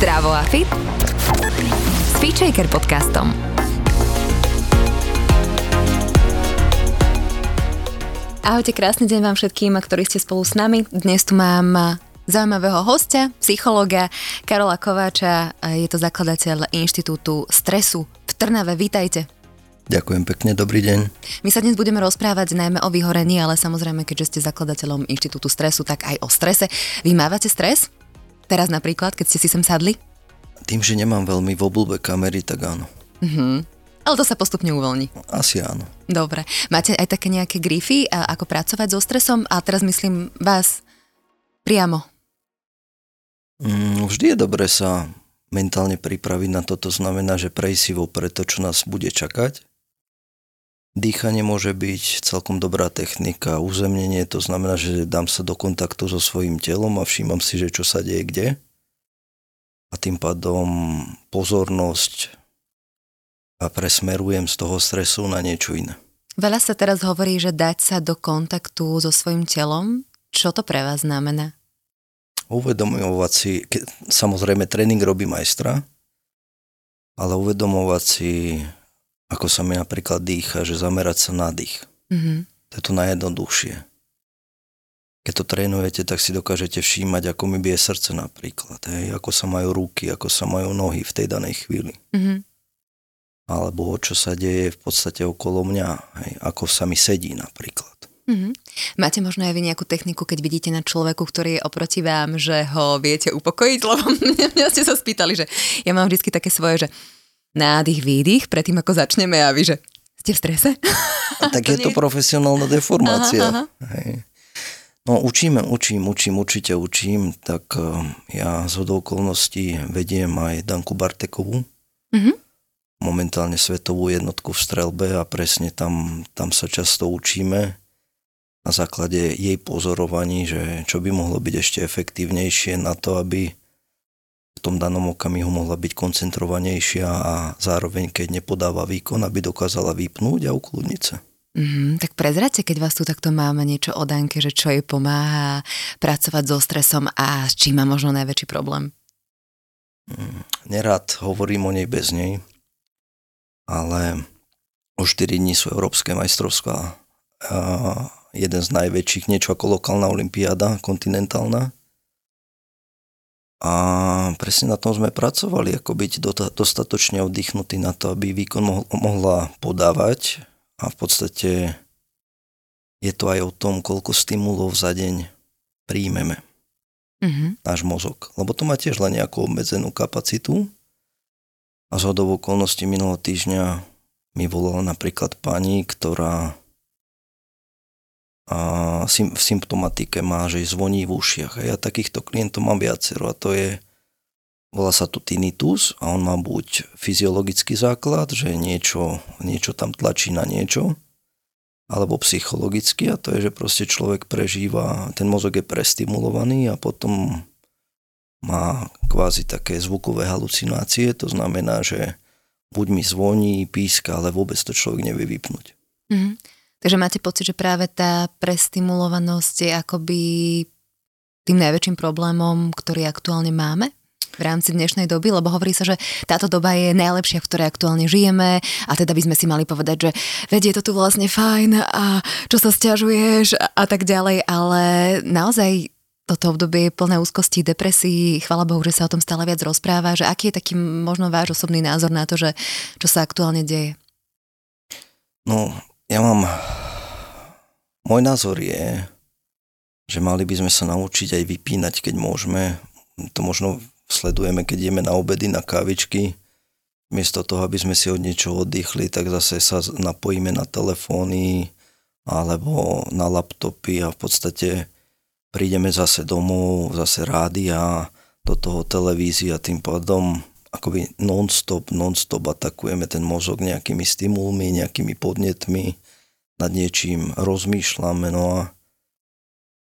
Zdravo a fit s Pitchaker podcastom. Ahojte, krásny deň vám všetkým, ktorí ste spolu s nami. Dnes tu mám zaujímavého hostia, psychologa Karola Kováča. Je to zakladateľ Inštitútu stresu v Trnave. Vítajte. Ďakujem pekne, dobrý deň. My sa dnes budeme rozprávať najmä o vyhorení, ale samozrejme, keďže ste zakladateľom Inštitútu stresu, tak aj o strese. Vy mávate stres? Teraz napríklad, keď ste si sem sadli? Tým, že nemám veľmi v obľúbe kamery, tak áno. Ale to sa postupne uvoľní. Asi áno. Dobre. Máte aj také nejaké grify, ako pracovať so stresom? A teraz myslím vás priamo. Vždy je dobré sa mentálne pripraviť na toto. Znamená, že prejsť si vopred to, čo nás bude čakať. Dýchanie môže byť celkom dobrá technika, uzemnenie, to znamená, že dám sa do kontaktu so svojím telom a všímam si, že čo sa deje kde. A tým pádom pozornosť a presmerujem z toho stresu na niečo iné. Veľa sa teraz hovorí, že dať sa do kontaktu so svojím telom. Čo to pre vás znamená? Uvedomovať si, samozrejme tréning robí majstra, ale uvedomovať si, ako sa mi napríklad dýcha, že zamerať sa na dých. To je to najjednoduchšie. Keď to trénujete, tak si dokážete všímať, ako mi bije srdce napríklad. Hej? Ako sa majú ruky, ako sa majú nohy v tej danej chvíli. Alebo čo sa deje v podstate okolo mňa. Hej? Ako sa mi sedí napríklad. Máte možno aj vy nejakú techniku, keď vidíte na človeku, ktorý je oproti vám, že ho viete upokojiť? Lebo mňa ste sa spýtali, že ja mám vždy také svoje, že nádych, výdych, predtým ako začneme a vy, že ste v strese? A tak to je nie... to profesionálna deformácia. Hej. No učím, tak ja z okolností vediem aj Danku Bartekovú, momentálne svetovú jednotku v strelbe a presne tam sa často učíme na základe jej pozorovaní, že čo by mohlo byť ešte efektívnejšie na to, aby v tom danom okamihu mohla byť koncentrovanejšia a zároveň, keď nepodáva výkon, aby dokázala vypnúť a ukludniť sa. Tak prezraďte, keď vás tu takto máme, niečo o Danke, že čo jej pomáha pracovať so stresom a s čím má možno najväčší problém? Nerád hovorím o nej bez nej, ale o 4 dní sú európske majstrovstvá. Jeden z najväčších, niečo ako lokálna olympiáda, kontinentálna. A presne na tom sme pracovali, ako byť dostatočne oddychnutý na to, aby výkon mohla podávať. A v podstate je to aj o tom, koľko stimulov za deň príjmeme. Náš mozog. Lebo to má tiež len nejakú obmedzenú kapacitu. A zhodou okolností minulého týždňa mi volala napríklad pani, ktorá a v symptomatike má, že zvoní v ušiach. A ja takýchto klientov mám viacero a to je, volá sa to tinnitus a on má buď fyziologický základ, že niečo tam tlačí na niečo, alebo psychologicky a to je, že proste človek prežíva, ten mozog je prestimulovaný a potom má kvázi také zvukové halucinácie, to znamená, že buď mi zvoní, píska, ale vôbec to človek nevie vypnúť. Takže máte pocit, že práve tá prestimulovanosť je akoby tým najväčším problémom, ktorý aktuálne máme v rámci dnešnej doby, lebo hovorí sa, že táto doba je najlepšia, v ktorej aktuálne žijeme a teda by sme si mali povedať, že vedie to tu vlastne fajn a čo sa sťažuješ a tak ďalej, ale naozaj toto obdobie je plné úzkosti, depresií, chvála Bohu, že sa o tom stále viac rozpráva, že aký je taký možno váš osobný názor na to, že čo sa aktuálne deje? Môj názor je, že mali by sme sa naučiť aj vypínať, keď môžeme. To možno sledujeme, keď ideme na obedy, na kávičky. Miesto toho, aby sme si od niečoho oddychli, tak zase sa napojíme na telefóny alebo na laptopy a v podstate prídeme zase domov, zase rádia, do toho televízia, tým pádom akoby non-stop atakujeme ten mozog nejakými stimulmi, nejakými podnetmi, nad niečím rozmýšľame, no a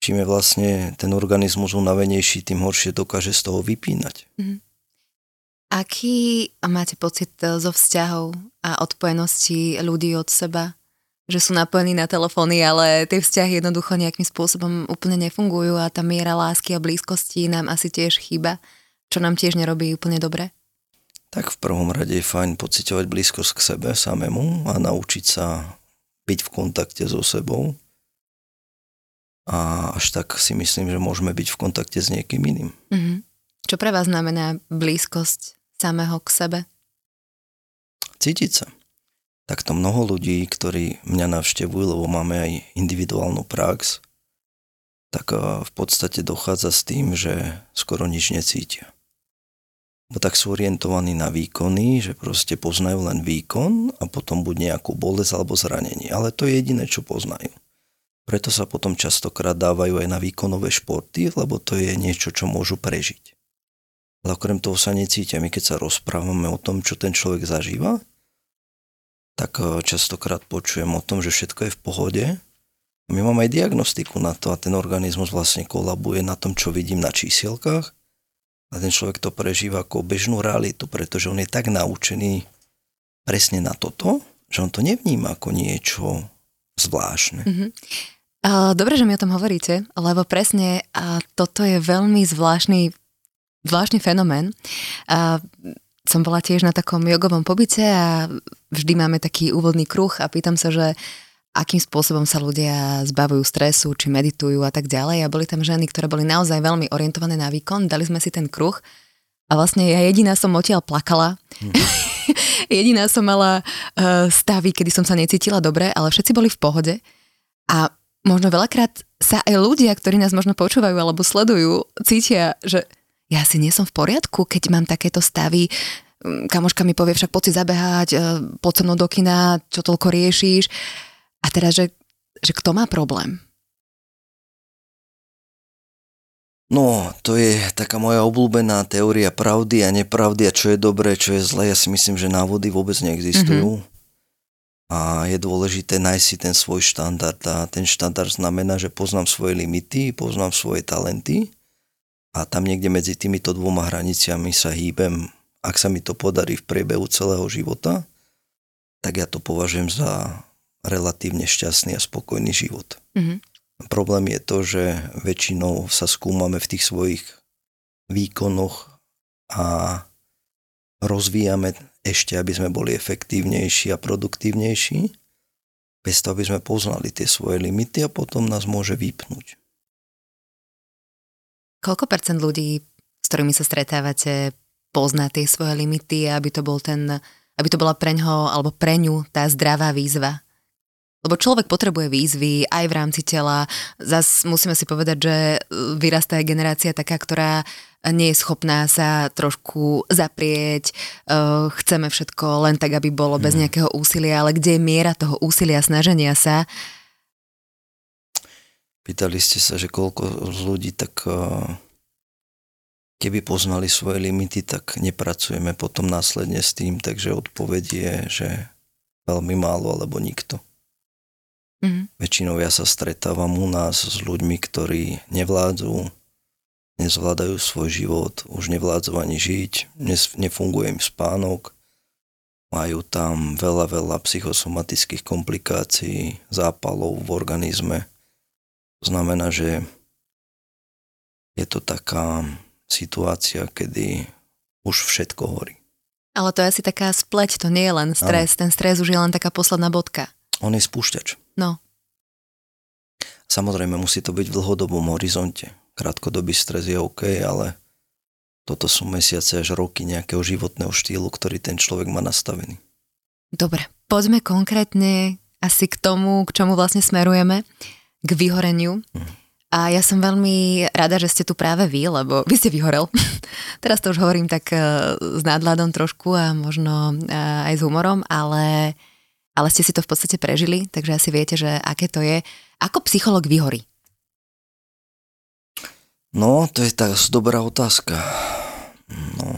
čím je vlastne ten organizmus unavenejší, tým horšie dokáže z toho vypínať. Aký máte pocit zo vzťahov a odpojenosti ľudí od seba? Že sú napojení na telefóny, ale tie vzťahy jednoducho nejakým spôsobom úplne nefungujú a tá miera lásky a blízkosti nám asi tiež chýba. čo nám tiež nerobí úplne dobre? Tak v prvom rade je fajn pociťovať blízkosť k sebe samému a naučiť sa byť v kontakte so sebou. A až tak si myslím, že môžeme byť v kontakte s niekým iným. Mm-hmm. Čo pre vás znamená blízkosť samého k sebe? Cítiť sa. Takto mnoho ľudí, ktorí mňa navštevujú, lebo máme aj individuálnu prax, tak v podstate dochádza s tým, že skoro nič necítia. Bo tak sú orientovaní na výkony, že proste poznajú len výkon a potom buď nejakú bolesť alebo zranenie. Ale to je jediné, čo poznajú. Preto sa potom častokrát dávajú aj na výkonové športy, lebo to je niečo, čo môžu prežiť. Ale okrem toho sa necítia. My keď sa rozprávame o tom, čo ten človek zažíva, tak častokrát počujem o tom, že všetko je v pohode. My máme aj diagnostiku na to a ten organizmus vlastne kolabuje na tom, čo vidím na čísielkach. A ten človek to prežíva ako bežnú realitu, pretože on je tak naučený presne na toto, že on to nevníma ako niečo zvláštne. Mm-hmm. Dobre, že mi o tom hovoríte, lebo presne toto je veľmi zvláštny fenomén. Som bola tiež na takom jogovom pobyte a vždy máme taký úvodný kruh a pýtam sa, že akým spôsobom sa ľudia zbavujú stresu, či meditujú a tak ďalej. A boli tam ženy, ktoré boli naozaj veľmi orientované na výkon. Dali sme si ten kruh a vlastne ja jediná som odtiaľ plakala. Jediná som mala stavy, kedy som sa necítila dobre, ale všetci boli v pohode. A možno veľakrát sa aj ľudia, ktorí nás možno počúvajú alebo sledujú, cítia, že ja si nie som v poriadku, keď mám takéto stavy. Kamoška mi povie, však poď si zabehať, poď so mnou do kina, čo toľko riešiš. A teraz, že kto má problém? No, to je taká moja obľúbená teória pravdy a nepravdy a čo je dobré, čo je zlé. Ja si myslím, že návody vôbec neexistujú. Mm-hmm. A je dôležité nájsť si ten svoj štandard. A ten štandard znamená, že poznám svoje limity, poznám svoje talenty a tam niekde medzi týmito dvoma hraniciami sa hýbem. Ak sa mi to podarí v priebehu celého života, tak ja to považujem za relatívne šťastný a spokojný život. Mm-hmm. Problém je to, že väčšinou sa skúmame v tých svojich výkonoch a rozvíjame ešte, aby sme boli efektívnejší a produktívnejší, bez toho, aby sme poznali tie svoje limity a potom nás môže vypnúť. Koľko percent ľudí, s ktorými sa stretávate, pozná tie svoje limity, aby to bola pre ňoho alebo pre ňu tá zdravá výzva? Lebo človek potrebuje výzvy aj v rámci tela. Zas musíme si povedať, že vyrastá generácia taká, ktorá nie je schopná sa trošku zaprieť. Chceme všetko len tak, aby bolo bez nejakého úsilia, ale kde je miera toho úsilia, snaženia sa? Pýtali ste sa, že koľko z ľudí, tak keby poznali svoje limity, tak nepracujeme potom následne s tým, takže odpoveď je, že veľmi málo alebo nikto. Mm-hmm. Väčšinou ja sa stretávam u nás s ľuďmi, ktorí nezvládajú svoj život, už nevládzu ani žiť, nefunguje im spánok, majú tam veľa psychosomatických komplikácií, zápalov v organizme. To znamená, že je to taká situácia, kedy už všetko horí. Ale to je asi taká spleť, to nie je len stres, ten stres už je len taká posledná bodka. On je spúšťač. No. Samozrejme, musí to byť v dlhodobom horizonte. Krátkodobý stres je OK, ale toto sú mesiace až roky nejakého životného štýlu, ktorý ten človek má nastavený. Dobre, poďme konkrétne asi k tomu, k čomu vlastne smerujeme, k vyhoreniu. A ja som veľmi rada, že ste tu práve vy, lebo vy ste vyhorel. Teraz to už hovorím tak s nadhľadom trošku a možno aj s humorom, ale ste si to v podstate prežili, takže asi viete, že aké to je. Ako psychológ vyhorí? No, to je tak dobrá otázka. No,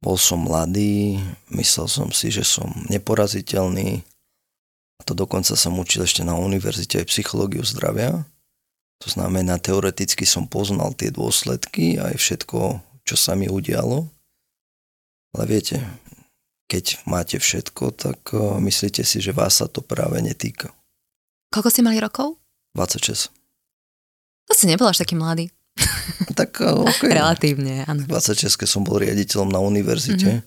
bol som mladý, myslel som si, že som neporaziteľný. A to dokonca som učil ešte na univerzite aj psychológiu zdravia. To znamená, teoreticky som poznal tie dôsledky aj všetko, čo sa mi udialo. Ale viete, keď máte všetko, tak myslíte si, že vás sa to práve netýka. Koľko ste mali rokov? 26. To si nebol až taký mladý. Tak okay. Relatívne, áno. V 26. som bol riaditeľom na univerzite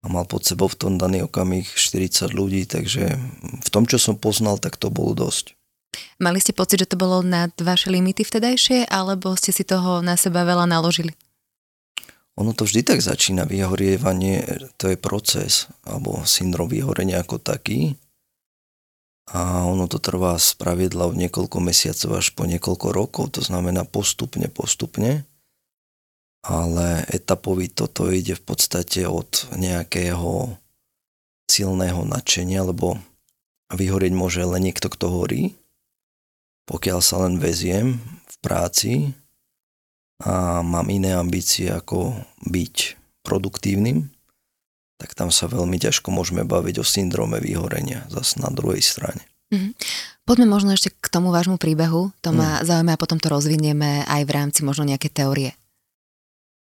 a mal pod sebou v tom daný okamih 40 ľudí, takže v tom, čo som poznal, tak to bolo dosť. Mali ste pocit, že to bolo nad vaše limity vtedajšie, alebo ste si toho na seba veľa naložili? Ono to vždy tak začína, vyhorievanie, to je proces, alebo syndrom vyhorenia ako taký. A ono to trvá spravidla od niekoľko mesiacov až po niekoľko rokov, to znamená postupne. Ale etapovi toto ide v podstate od nejakého silného nadšenia, lebo vyhorieť môže len niekto, kto horí. Pokiaľ sa len väziem v práci a mám iné ambície ako byť produktívnym, tak tam sa veľmi ťažko môžeme baviť o syndróme vyhorenia, zase na druhej strane. Mm-hmm. Poďme možno ešte k tomu vášmu príbehu, to ma zaujíma a potom to rozvinieme aj v rámci možno nejaké teórie.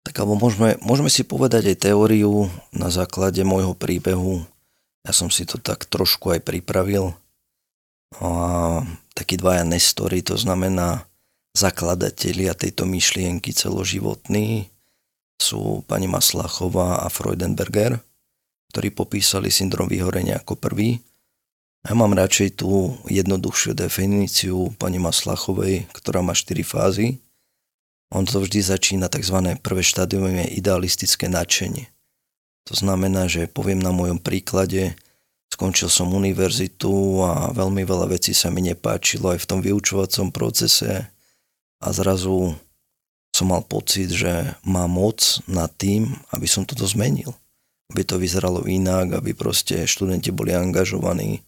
Tak alebo môžeme si povedať aj teóriu na základe môjho príbehu. Ja som si to tak trošku aj pripravil. A takí dvaja nestori, to znamená zakladatelia tejto myšlienky celoživotný, sú pani Maslachová a Freudenberger, ktorí popísali syndrom vyhorenia ako prvý. Ja mám radšej tú jednoduchšiu definíciu pani Maslachovej, ktorá má 4 fázy. On to vždy začína, tzv. Prvé štádium je idealistické nadšenie. To znamená, že poviem na mojom príklade, skončil som univerzitu a veľmi veľa vecí sa mi nepáčilo aj v tom vyučovacom procese a zrazu som mal pocit, že mám moc nad tým, aby som toto zmenil. Aby to vyzeralo inak, aby proste študenti boli angažovaní,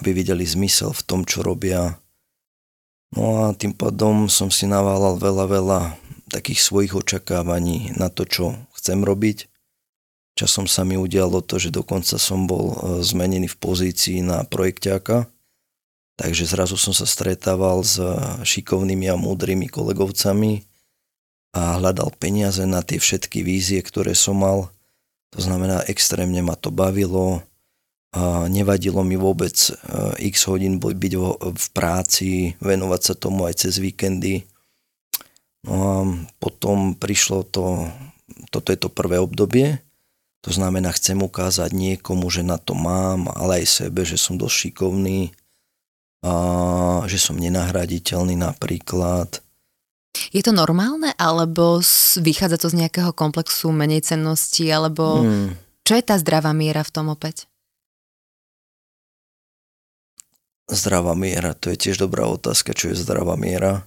aby videli zmysel v tom, čo robia. No a tým pádom som si naválal veľa takých svojich očakávaní na to, čo chcem robiť. Časom sa mi udialo to, že dokonca som bol zmenený v pozícii na projekťáka, takže zrazu som sa stretával s šikovnými a múdrymi kolegovcami a hľadal peniaze na tie všetky vízie, ktoré som mal. To znamená, extrémne ma to bavilo. A nevadilo mi vôbec x hodín byť v práci, venovať sa tomu aj cez víkendy. No a potom prišlo toto je to prvé obdobie. To znamená, chcem ukázať niekomu, že na to mám, ale aj sebe, že som dosť šikovný a že som nenahraditeľný napríklad. Je to normálne, alebo vychádza to z nejakého komplexu menejcennosti, alebo čo je tá zdravá miera v tom opäť? Zdravá miera, to je tiež dobrá otázka, čo je zdravá miera,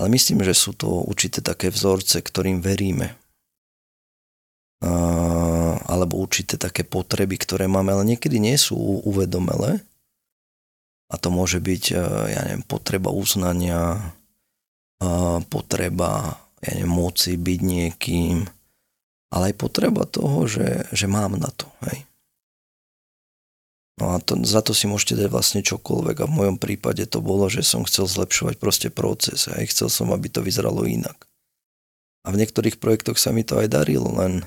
ale myslím, že sú to určité také vzorce, ktorým veríme. Alebo určité také potreby, ktoré máme, ale niekedy nie sú uvedomelé. A to môže byť, potreba uznania, potreba, moci byť niekým, ale aj potreba toho, že mám na to, hej. No a za to si môžete dať vlastne čokoľvek a v mojom prípade to bolo, že som chcel zlepšovať proste proces a chcel som, aby to vyzeralo inak. A v niektorých projektoch sa mi to aj darilo, len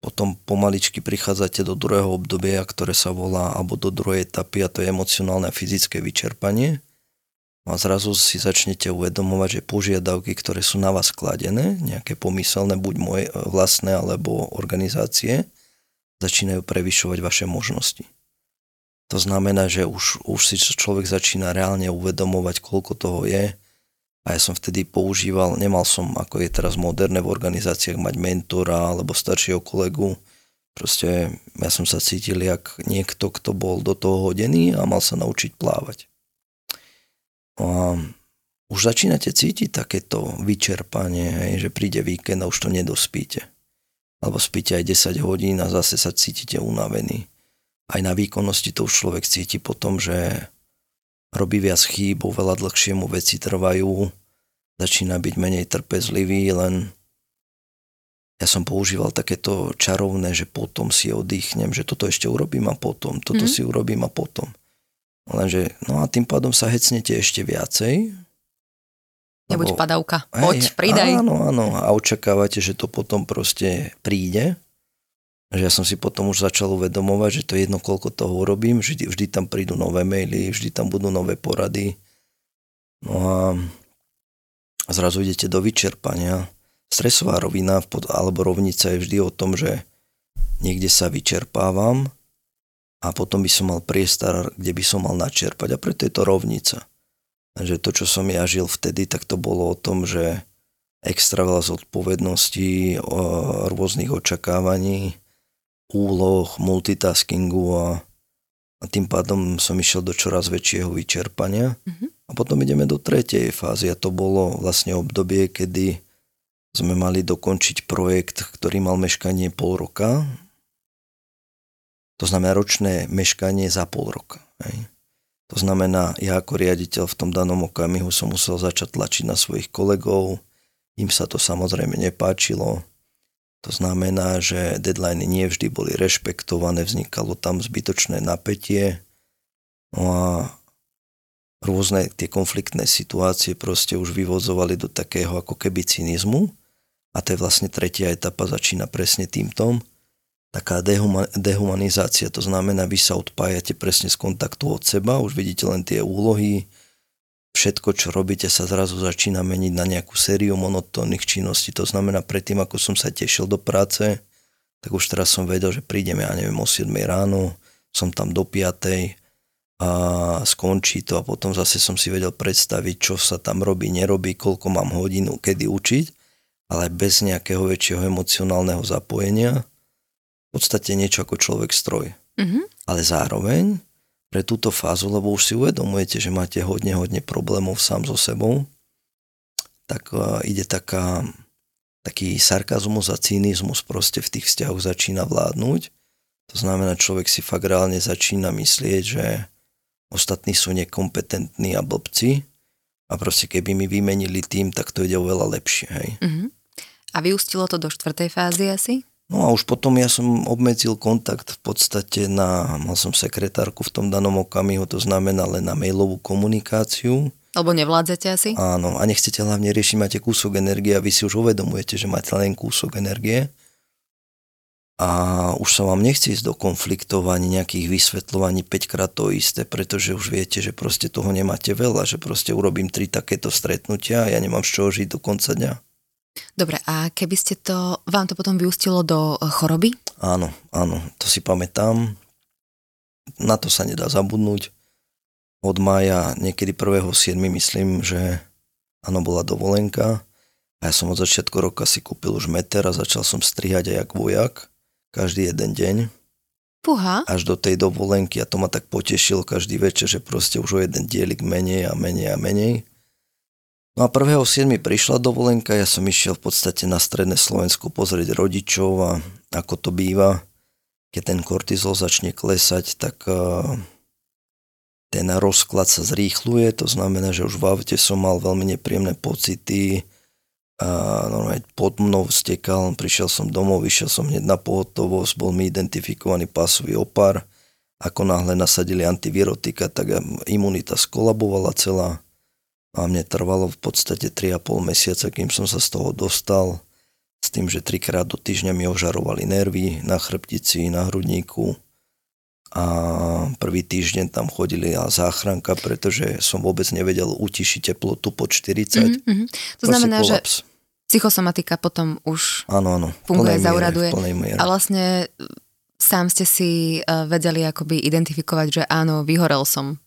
potom pomaličky prichádzate do druhého obdobia, ktoré sa volá, alebo do druhej etapy, a to je emocionálne a fyzické vyčerpanie. A zrazu si začnete uvedomovať, že požiadavky, ktoré sú na vás kladené, nejaké pomyselné, buď moje vlastné, alebo organizácie, začínajú prevyšovať vaše možnosti. To znamená, že už si človek začína reálne uvedomovať, koľko toho je. A ja som vtedy používal, nemal som, ako je teraz moderné v organizáciách, mať mentora alebo staršieho kolegu. Proste ja som sa cítil, jak niekto, kto bol do toho hodený a mal sa naučiť plávať. A už začínate cítiť takéto vyčerpanie, hej, že príde víkend a už to nedospíte. Alebo spíte aj 10 hodín a zase sa cítite unavený. Aj na výkonnosti to už človek cíti potom, že robí viac chýb, veľa dlhšie mu veci trvajú, začína byť menej trpezlivý, len ja som používal takéto čarovné, že potom si oddychnem, že toto ešte urobím a potom, toto si urobím a potom. Lenže, no a tým pádom sa hecnete ešte viacej. Nebuď padavka, poď, pridaj. Áno, a očakávate, že to potom proste príde. Že ja som si potom už začal uvedomovať, že to je jedno, koľko toho urobím, vždy tam prídu nové maily, vždy tam budú nové porady. No a a zrazu idete do vyčerpania. Stresová rovina alebo rovnica je vždy o tom, že niekde sa vyčerpávam a potom by som mal priestor, kde by som mal načerpať. A preto je to rovnica. Takže to, čo som ja žil vtedy, tak to bolo o tom, že extra veľa zodpovedností, rôznych očakávaní, úloh, multitaskingu a tým pádom som išiel do čoraz väčšieho vyčerpania. Mm-hmm. A potom ideme do tretej fázy a to bolo vlastne obdobie, kedy sme mali dokončiť projekt, ktorý mal meškanie pol roka. To znamená ročné meškanie za pol roka. Hej. To znamená, ja ako riaditeľ v tom danom okamihu som musel začať tlačiť na svojich kolegov, im sa to samozrejme nepáčilo. To znamená, že deadliny nie vždy boli rešpektované, vznikalo tam zbytočné napätie a rôzne tie konfliktné situácie proste už vyvozovali do takého ako keby cynizmu a to je vlastne tretia etapa, začína presne týmto. Taká dehumanizácia, to znamená, vy sa odpájate presne z kontaktu od seba, už vidíte len tie úlohy, všetko, čo robíte, sa zrazu začína meniť na nejakú sériu monotónnych činností. To znamená, predtým, ako som sa tešil do práce, tak už teraz som vedel, že prídem, ja neviem, o 7 ráno, som tam do 5 a skončí to a potom zase som si vedel predstaviť, čo sa tam robí, nerobí, koľko mám hodinu, kedy učiť, ale bez nejakého väčšieho emocionálneho zapojenia. V podstate niečo ako človek stroj. Mm-hmm. Ale zároveň pre túto fázu, lebo už si uvedomujete, že máte hodne problémov sám so sebou, tak ide taký sarkazmus a cynizmus proste v tých vzťahoch začína vládnuť. To znamená, človek si fakt reálne začína myslieť, že ostatní sú nekompetentní a blbci a proste keby mi vymenili tým, tak to ide oveľa lepšie. Hej. Mm-hmm. A vyústilo to do štvrtej fázy asi? No a už potom ja som obmedzil kontakt v podstate mal som sekretárku v tom danom okamihu, to znamená len na mailovú komunikáciu. Lebo nevládzete asi? Áno, a nechcete hlavne riešiť, máte kúsok energie a vy si už uvedomujete, že máte len kúsok energie a už sa vám nechce ísť do konfliktov ani nejakých vysvetľovaní 5-krát to isté, pretože už viete, že proste toho nemáte veľa, že proste urobím 3 takéto stretnutia a ja nemám z čoho žiť do konca dňa. Dobre, a keby ste vám to potom vyústilo do choroby? Áno, to si pamätám. Na to sa nedá zabudnúť. Od mája, niekedy 1.7. myslím, že áno, bola dovolenka. A ja som od začiatku roka si kúpil už meter a začal som strihať aj jak vojak. Každý jeden deň. Puha. Až do tej dovolenky. A to ma tak potešil každý večer, že proste už o jeden dielik menej a menej a menej. No a 1.7. prišla dovolenka, ja som išiel v podstate na stredné Slovensko pozrieť rodičov a ako to býva, keď ten kortizol začne klesať, tak ten rozklad sa zrýchluje, to znamená, že už v aute som mal veľmi nepríjemné pocity, normálne pod mnou stekal, prišiel som domov, vyšiel som hneď na pohotovosť, bol mi identifikovaný pásový opar, ako náhle nasadili antivirotika, tak imunita skolabovala celá. A mne trvalo v podstate 3,5 mesiaca, kým som sa z toho dostal, s tým, že 3-krát do týždňa mi ožarovali nervy na chrbtici, na hrudníku. A prvý týždeň tam chodili a záchranka, pretože som vôbec nevedel utišiť teplotu pod 40. Mm-hmm. To znamená, kolaps. Že psychosomatika potom už áno, funguje, zauraduje. A vlastne sám ste si vedeli akoby identifikovať, že áno, vyhorel som.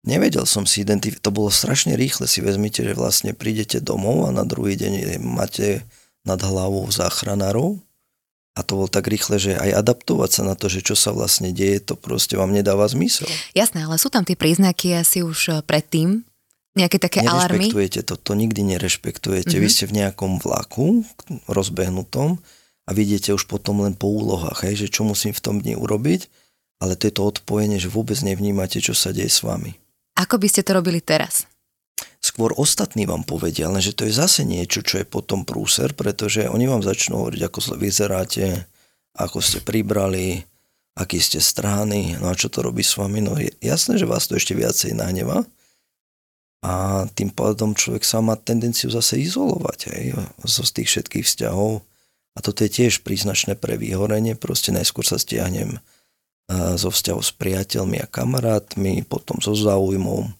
Nevedel som si identifikovať, to bolo strašne rýchle, si vezmite, že vlastne prídete domov a na druhý deň máte nad hlavou záchranárov a to bolo tak rýchle, že aj adaptovať sa na to, že čo sa vlastne deje, to proste vám nedáva zmysel. Jasné, ale sú tam tie príznaky asi už predtým, nejaké také alarmy? Nerešpektujete to nikdy nerešpektujete, mm-hmm. Vy ste v nejakom vlaku rozbehnutom a vidíte už potom len po úlohách, hej, že čo musím v tom dni urobiť, ale to je to odpojenie, že vôbec nevnímate, čo sa deje s vami. Ako by ste to robili teraz? Skôr ostatní vám povedia, lenže to je zase niečo, čo je potom prúser, pretože oni vám začnú hovoriť, ako vyzeráte, ako ste pribrali, aký ste strhani, no a čo to robí s vami? No jasné, že vás to ešte viacej nahnevá a tým pádom človek sa má tendenciu zase izolovať aj z tých všetkých vzťahov a toto je tiež príznačné pre vyhorenie, proste najskôr sa stiahnem zo vzťahov s priateľmi a kamarátmi, potom so záujmom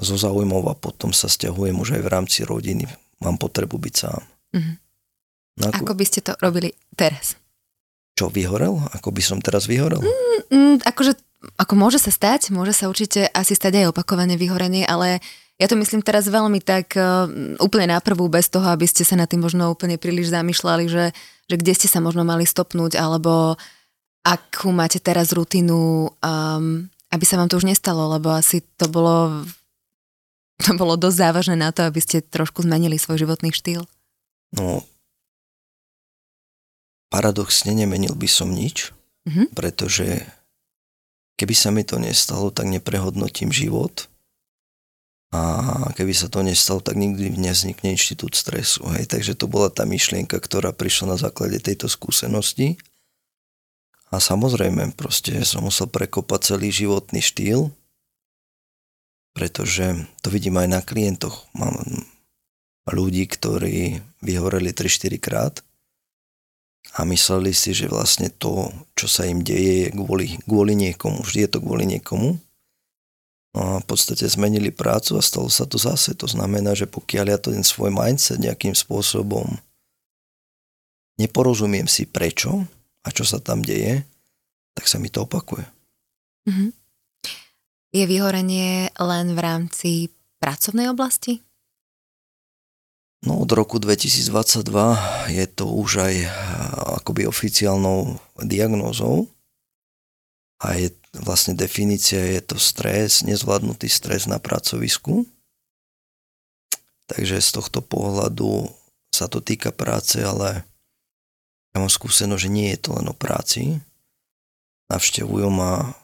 so záujmov a potom sa sťahujem už aj v rámci rodiny. Mám potrebu byť sám. Mm-hmm. Ako by ste to robili teraz? Čo, vyhorel? Ako by som teraz vyhorel? Ako môže sa stať, môže sa určite asi stať aj opakované vyhorenie, ale ja to myslím teraz veľmi tak úplne na prvú, bez toho, aby ste sa nad tým možno úplne príliš zamýšľali, že kde ste sa možno mali stopnúť, alebo akú máte teraz rutinu, aby sa vám to už nestalo, lebo asi to bolo dosť závažné na to, aby ste trošku zmenili svoj životný štýl. No, paradoxne nemenil by som nič, pretože keby sa mi to nestalo, tak neprehodnotím život a keby sa to nestalo, tak nikdy nevznikne Inštitút stresu. Hej. Takže to bola tá myšlienka, ktorá prišla na základe tejto skúsenosti a samozrejme proste som musel prekopať celý životný štýl, pretože to vidím aj na klientoch. Mám ľudí, ktorí vyhoreli 3-4 krát a mysleli si, že vlastne to, čo sa im deje, je kvôli niekomu. Vždy je to kvôli niekomu. A v podstate zmenili prácu a stalo sa to zase. To znamená, že pokiaľ ja ten svoj mindset nejakým spôsobom neporozumiem si prečo a čo sa tam deje, tak sa mi to opakuje. Mm-hmm. Je vyhorenie len v rámci pracovnej oblasti? No od roku 2022 je to už aj akoby oficiálnou diagnózou a je vlastne definícia, je to stres, nezvládnutý stres na pracovisku. Takže z tohto pohľadu sa to týka práce, ale ja mám skúsenosť, že nie je to len o práci. Navštevujú ma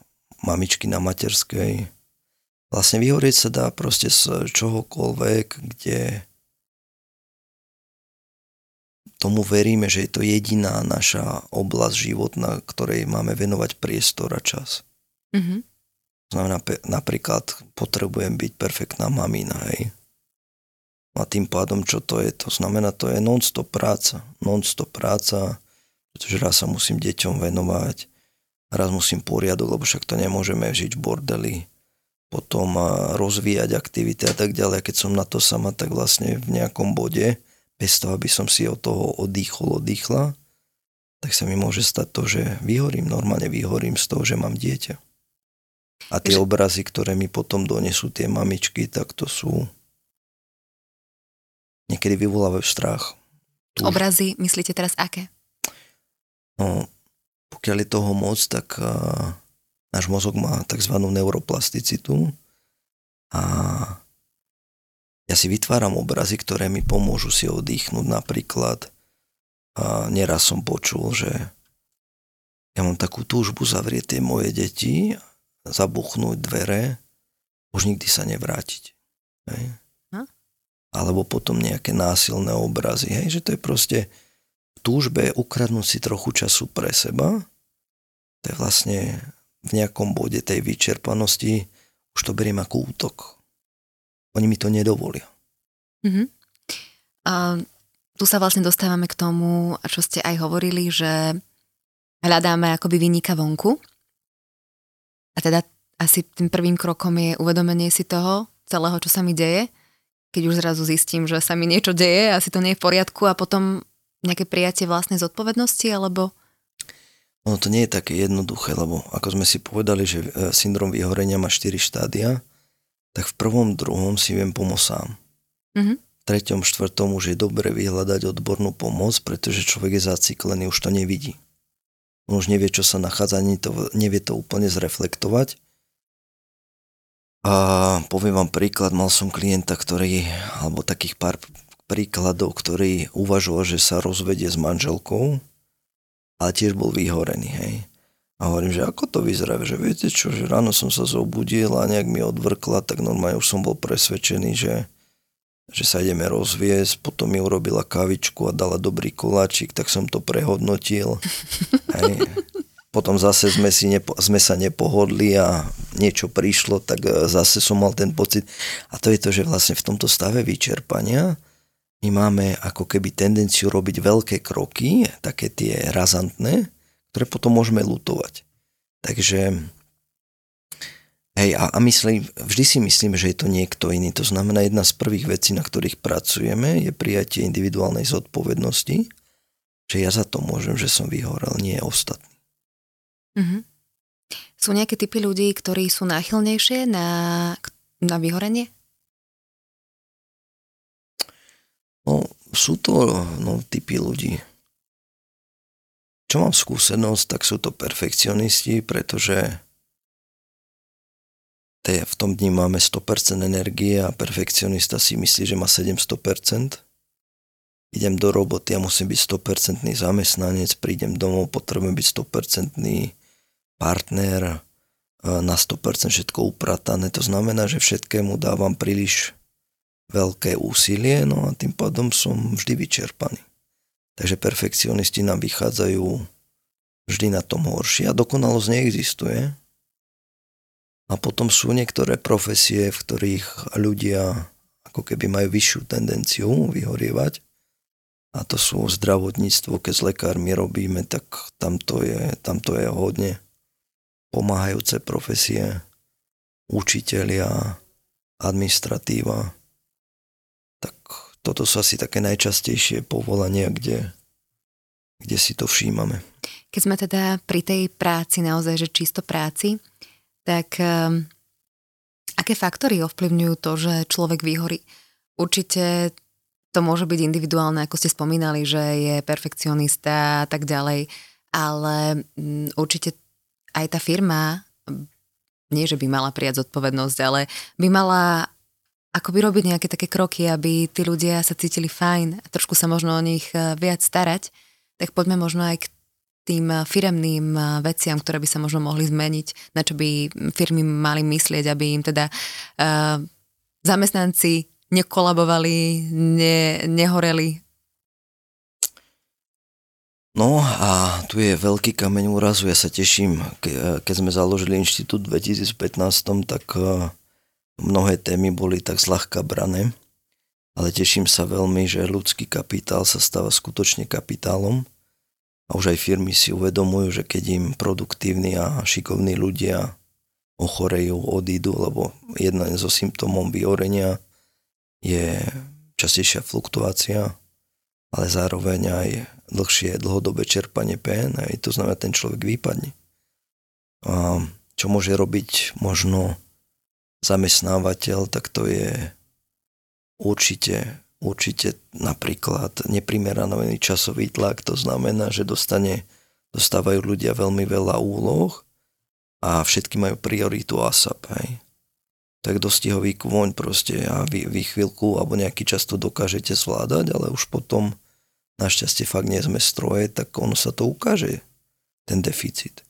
mamičky na materskej. Vlastne vyhorieť sa dá proste z čohokoľvek, kde tomu veríme, že je to jediná naša oblasť života, ktorej máme venovať priestor a čas. Mm-hmm. Znamená, napríklad potrebujem byť perfektná mamina, hej. A tým pádom, čo to je? To znamená, to je non-stop práca, pretože raz sa musím deťom venovať, raz musím poriadok, lebo však to nemôžeme žiť v bordeli, potom rozvíjať aktivity a tak ďalej. Keď som na to sama, tak vlastne v nejakom bode, bez toho, aby som si od toho oddychla, tak sa mi môže stať to, že normálne vyhorím z toho, že mám dieťa. A tie obrazy, ktoré mi potom donesú tie mamičky, tak to sú niekedy vyvolávajú strach. Obrazy, myslíte teraz aké? No, pokiaľ je toho moc, tak náš mozog má tzv. Neuroplasticitu a ja si vytváram obrazy, ktoré mi pomôžu si oddychnúť. Napríklad neraz som počul, že ja mám takú túžbu zavrieť tie moje deti, zabuchnúť dvere, už nikdy sa nevrátiť. Hej? Alebo potom nejaké násilné obrazy. Hej? Že to je proste v túžbe ukradnúť si trochu času pre seba. To je vlastne v nejakom bode tej vyčerpanosti už to beriem ako útok. Oni mi to nedovolia. Mm-hmm. A tu sa vlastne dostávame k tomu, čo ste aj hovorili, že hľadáme akoby vyníka vonku. A teda asi tým prvým krokom je uvedomenie si toho celého, čo sa mi deje. Keď už zrazu zistím, že sa mi niečo deje, asi to nie je v poriadku a potom nejaké prijatie vlastnej zodpovednosti, alebo... Ono to nie je také jednoduché, lebo ako sme si povedali, že syndrom vyhorenia má 4 štádia, tak v prvom, druhom si viem pomôcť sám. Mm-hmm. V treťom, štvrtom už je dobre vyhľadať odbornú pomoc, pretože človek je zaciklený, už to nevidí. On už nevie, čo sa nachádza, nevie to úplne zreflektovať. A poviem vám príklad, mal som klienta, alebo takých pár príkladov, ktorý uvažoval, že sa rozvedie s manželkou, ale tiež bol vyhorený, hej. A hovorím, že ako to vyzerá, že viete čo, že ráno som sa zobudil a nejak mi odvrkla, tak normálne už som bol presvedčený, že sa ideme rozviesť, potom mi urobila kavičku a dala dobrý koláčik, tak som to prehodnotil. Hej. Potom zase sme sa nepohodli a niečo prišlo, tak zase som mal ten pocit. A to je to, že vlastne v tomto stave vyčerpania my máme ako keby tendenciu robiť veľké kroky, také tie razantné, ktoré potom môžeme lutovať. Takže Hej, a vždy si myslím, že je to niekto iný. To znamená, jedna z prvých vecí, na ktorých pracujeme, je prijatie individuálnej zodpovednosti, že ja za to môžem, že som vyhorel, nie ostatní. Mhm. Sú nejaké typy ľudí, ktorí sú náchylnejšie na vyhorenie? No, sú to typy ľudí. Čo mám skúsenosť, tak sú to perfekcionisti, pretože v tom dni máme 100% energie a perfekcionista si myslí, že má 700%. Idem do roboty a musím byť 100% zamestnanec, prídem domov, potrebujem byť 100% partner, na 100% všetko upratané. To znamená, že všetkému dávam príliš veľké úsilie, no a tým pádom som vždy vyčerpaný. Takže perfekcionisti nám vychádzajú vždy na tom horšie a dokonalosť neexistuje. A potom sú niektoré profesie, v ktorých ľudia ako keby majú vyššiu tendenciu vyhorievať. A to sú zdravotníctvo, keď s lekármi robíme, tak tam to je hodne pomáhajúce profesie, učitelia, administratíva. Tak toto sú asi také najčastejšie povolania, kde si to všímame. Keď sme teda pri tej práci, naozaj, že čisto práci, tak aké faktory ovplyvňujú to, že človek vyhorí? Určite to môže byť individuálne, ako ste spomínali, že je perfekcionista a tak ďalej, ale určite aj tá firma, nie že by mala prijať zodpovednosť, ale by mala akoby robiť nejaké také kroky, aby tí ľudia sa cítili fajn a trošku sa možno o nich viac starať, tak poďme možno aj k tým firemným veciam, ktoré by sa možno mohli zmeniť, na čo by firmy mali myslieť, aby im teda zamestnanci nekolabovali, nehoreli. No a tu je veľký kameň úrazu. Ja sa teším, keď sme založili inštitút v 2015, tak mnohé témy boli tak zľahka brané, ale teším sa veľmi, že ľudský kapitál sa stáva skutočne kapitálom. A už aj firmy si uvedomujú, že keď im produktívni a šikovní ľudia ochorejú, odídu, lebo jedna zo symptómov vyhorenia je častejšia fluktuácia, ale zároveň aj dlhšie dlhodobé čerpanie PN, aj to znamená, ten človek vypadne. A čo môže robiť možno zamestnávateľ, tak to je určite napríklad neprimeraný časový tlak, to znamená, že dostávajú ľudia veľmi veľa úloh a všetky majú prioritu ASAP. Hej. Tak dostihový kôň proste a vy chvíľku alebo nejaký čas to dokážete zvládať, ale už potom našťastie fakt nie sme stroje, tak ono sa to ukáže, ten deficit.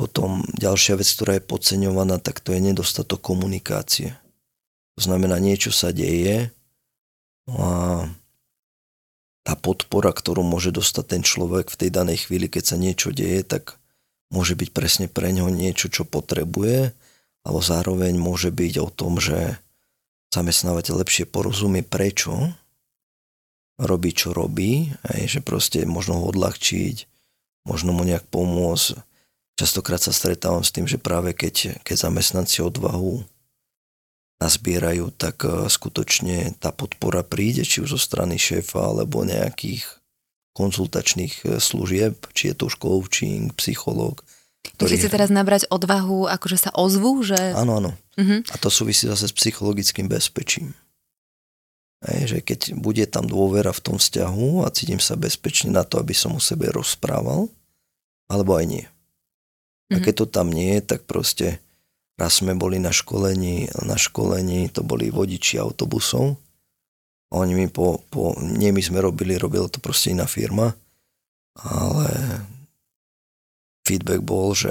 Potom ďalšia vec, ktorá je podceňovaná, tak to je nedostatok komunikácie. To znamená, niečo sa deje, a tá podpora, ktorú môže dostať ten človek v tej danej chvíli, keď sa niečo deje, tak môže byť presne pre ňoho niečo, čo potrebuje, alebo zároveň môže byť o tom, že zamestnávateľ lepšie porozumie, prečo robí, čo robí, aj že proste možno ho odľahčiť, možno mu nejak pomôcť. Častokrát sa stretávam s tým, že práve keď zamestnanci odvahu nazbierajú, tak skutočne tá podpora príde, či už zo strany šéfa, alebo nejakých konzultačných služieb, či je to už coaching, psychológ. Ktorý... Chcete teraz nabrať odvahu, akože sa ozvu? Že... Áno. Uh-huh. A to súvisí zase s psychologickým bezpečím. Že keď bude tam dôvera v tom vzťahu a cítim sa bezpečne na to, aby som o sebe rozprával, alebo aj nie. Uh-huh. A keď to tam nie je, tak proste raz sme boli na školení, to boli vodiči autobusov. Oni mi nie my sme robilo to proste iná firma, ale feedback bol, že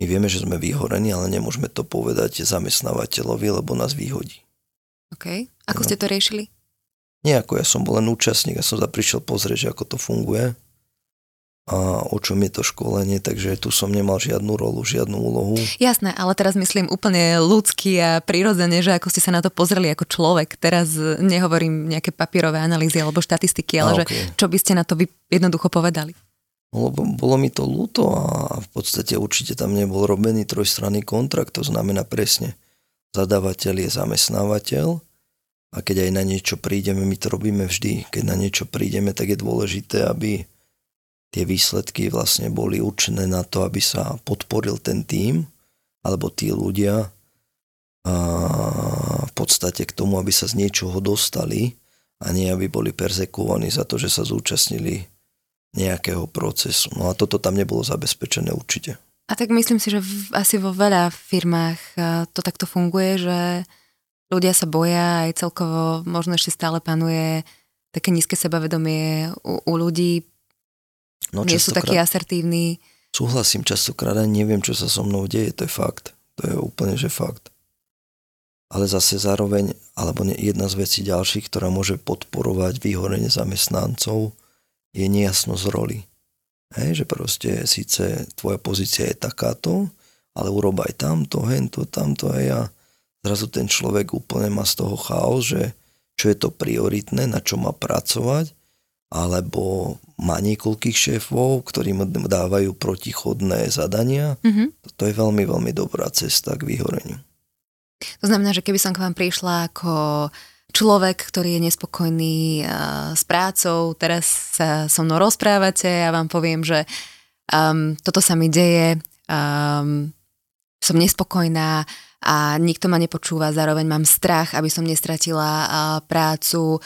my vieme, že sme vyhorení, ale nemôžeme to povedať zamestnávateľovi, lebo nás vyhodí. OK. Ako ste to riešili? Nejako, ja som bol len účastník, ja som prišiel pozrieť, že ako to funguje a o čom je to školenie, takže tu som nemal žiadnu rolu, žiadnu úlohu. Jasné, ale teraz myslím úplne ľudský a prirodzene, že ako ste sa na to pozreli ako človek, teraz nehovorím nejaké papierové analýzy alebo štatistiky, ale okay. Že čo by ste na to jednoducho povedali? Bolo mi to ľúto a v podstate určite tam nebol robený trojstranný kontrakt, to znamená presne zadávateľ je zamestnávateľ a keď aj na niečo prídeme, my to robíme vždy, keď na niečo prídeme, tak je dôležité, aby tie výsledky vlastne boli určené na to, aby sa podporil ten tím alebo tí ľudia a v podstate k tomu, aby sa z niečoho dostali a nie aby boli perzekúvaní za to, že sa zúčastnili nejakého procesu. No a toto tam nebolo zabezpečené určite. A tak myslím si, že asi vo veľa firmách to takto funguje, že ľudia sa boja aj celkovo, možno ešte stále panuje také nízke sebavedomie u ľudí. No, nie sú takí asertívni. Súhlasím, častokrát aj neviem, čo sa so mnou deje, to je fakt. To je úplne, že fakt. Ale zase zároveň, alebo jedna z vecí ďalších, ktorá môže podporovať vyhorenie zamestnancov, je nejasnosť roli. Hej, že proste síce tvoja pozícia je takáto, ale urob aj tamto, hento, tamto aj ja. Zrazu ten človek úplne má z toho chaos, že čo je to prioritné, na čo má pracovať, alebo má niekoľkých šéfov, ktorí mu dávajú protichodné zadania. Mm-hmm. To je veľmi, veľmi dobrá cesta k vyhoreniu. To znamená, že keby som k vám prišla ako človek, ktorý je nespokojný s prácou, teraz sa so mnou rozprávate a vám poviem, že toto sa mi deje, som nespokojná a nikto ma nepočúva, zároveň mám strach, aby som nestratila prácu.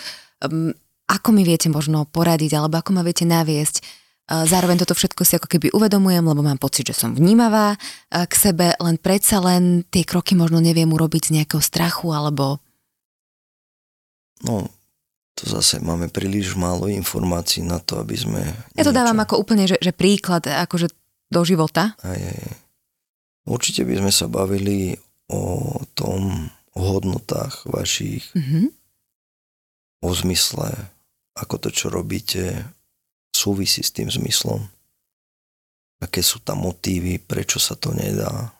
Ako mi viete možno poradiť, alebo ako ma viete naviesť? Zároveň toto všetko si ako keby uvedomujem, lebo mám pocit, že som vnímavá k sebe, len predsa len tie kroky možno neviem urobiť z nejakého strachu, alebo... No, to zase máme príliš málo informácií na to, aby sme... Ja to dávam ako úplne, že príklad akože do života. Aj. Určite by sme sa bavili o tom, o hodnotách vašich, o zmysle, ako to, čo robíte, súvisí s tým zmyslom. Aké sú tam motívy, prečo sa to nedá.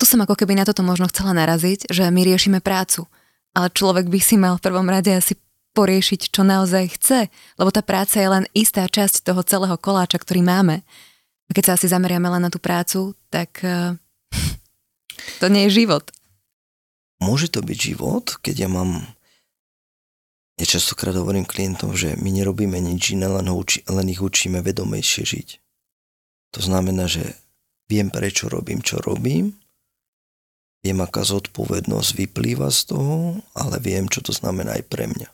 Tu som ako keby na toto možno chcela naraziť, že my riešime prácu. Ale človek by si mal v prvom rade asi poriešiť, čo naozaj chce, lebo tá práca je len istá časť toho celého koláča, ktorý máme. A keď sa asi zameriame len na tú prácu, tak to nie je život. Môže to byť život, keď ja častokrát hovorím klientom, že my nerobíme nič iné, len ich učíme vedomejšie žiť. To znamená, že viem, prečo robím, čo robím, viem, aká zodpovednosť vyplýva z toho, ale viem, čo to znamená aj pre mňa.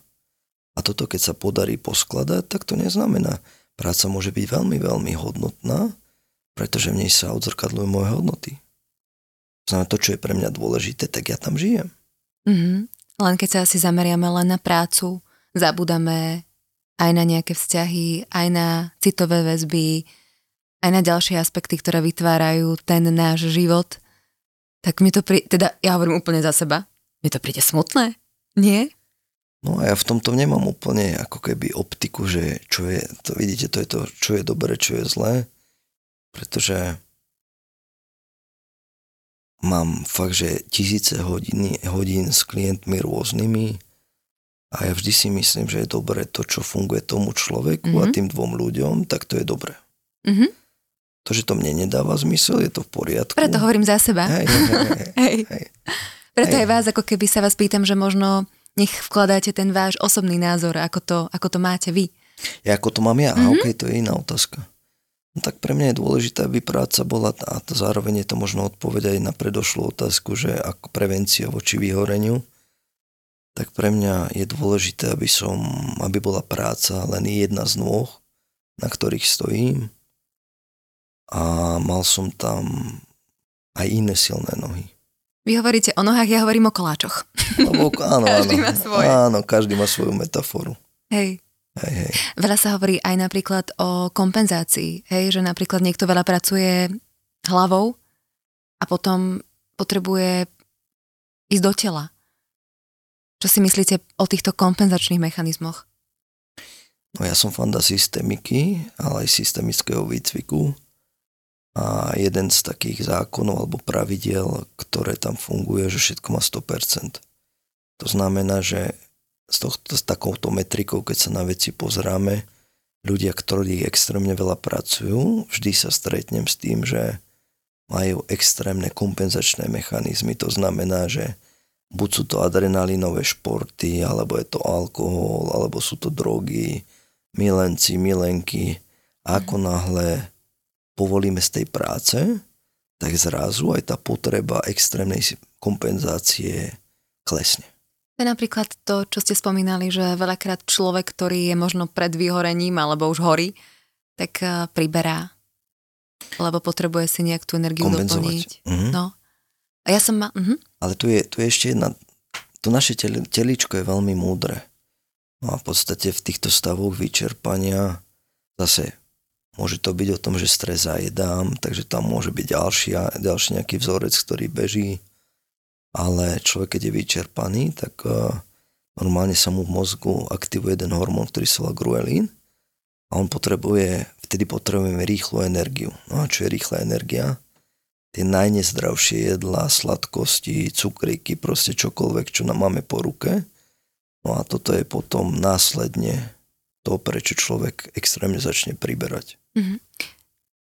A toto, keď sa podarí poskladať, tak to neznamená. Práca môže byť veľmi, veľmi hodnotná, pretože v nej sa odzrkadľujú moje hodnoty. To znamená, to, čo je pre mňa dôležité, tak ja tam žijem. Mm-hmm. Len keď sa asi zameriame len na prácu, zabudame aj na nejaké vzťahy, aj na citové väzby, aj na ďalšie aspekty, ktoré vytvárajú ten náš život, tak mi to ja hovorím úplne za seba, mi to príde smutné, nie? No a ja v tomto nemám úplne ako keby optiku, že čo je, to vidíte, to je to, čo je dobre, čo je zlé, pretože mám fakt, že tisíce hodín s klientmi rôznymi a ja vždy si myslím, že je dobre to, čo funguje tomu človeku a tým dvom ľuďom, tak to je dobre. To, že to mne nedáva zmysel, je to v poriadku. Preto hovorím za seba. Hej. Preto aj vás, ako keby sa vás pýtam, že možno nech vkladáte ten váš osobný názor, ako to máte vy. Ja ako to mám ja? Okej, to je iná otázka. No tak pre mňa je dôležité, aby práca bola a to zároveň je to možno odpoveď aj na predošlú otázku, že ako prevencia voči vyhoreniu, tak pre mňa je dôležité, aby bola práca len jedna z nôh, na ktorých stojím. A mal som tam aj iné silné nohy. Vy hovoríte o nohách, ja hovorím o koláčoch. No, áno, každý má svoje. Áno, každý má svoju metaforu. Hej. Veľa sa hovorí aj napríklad o kompenzácii. Hej, že napríklad niekto veľa pracuje hlavou a potom potrebuje ísť do tela. Čo si myslíte o týchto kompenzačných mechanizmoch? No ja som fanda systémiky, ale aj systemického výcviku. A jeden z takých zákonov alebo pravidiel, ktoré tam funguje, že všetko má 100%. To znamená, že s takouto metrikou, keď sa na veci pozráme, ľudia, ktorí extrémne veľa pracujú, vždy sa stretnem s tým, že majú extrémne kompenzačné mechanizmy. To znamená, že buď sú to adrenalinové športy, alebo je to alkohol, alebo sú to drogy, milenci, milenky. Ako náhle povolíme z tej práce, tak zrazu aj tá potreba extrémnej kompenzácie klesne. To je napríklad to, čo ste spomínali, že veľakrát človek, ktorý je možno pred vyhorením alebo už horí, tak priberá, lebo potrebuje si nejak tú energiu doplniť. Mm-hmm. No. A ja som Ale tu je ešte jedna... To naše telíčko je veľmi múdre. No a v podstate v týchto stavoch vyčerpania zase môže to byť o tom, že stres zajedám, takže tam môže byť ďalší nejaký vzorec, ktorý beží. Ale človek, keď je vyčerpaný, tak normálne sa mu v mozgu aktivuje jeden hormón, ktorý sa volá grelín, a vtedy potrebujeme rýchlu energiu. No a čo je rýchla energia? Tie najnezdravšie jedlá, sladkosti, cukríky, proste čokoľvek, čo nám máme po ruke. No a toto je potom následne to, prečo človek extrémne začne priberať. Mhm.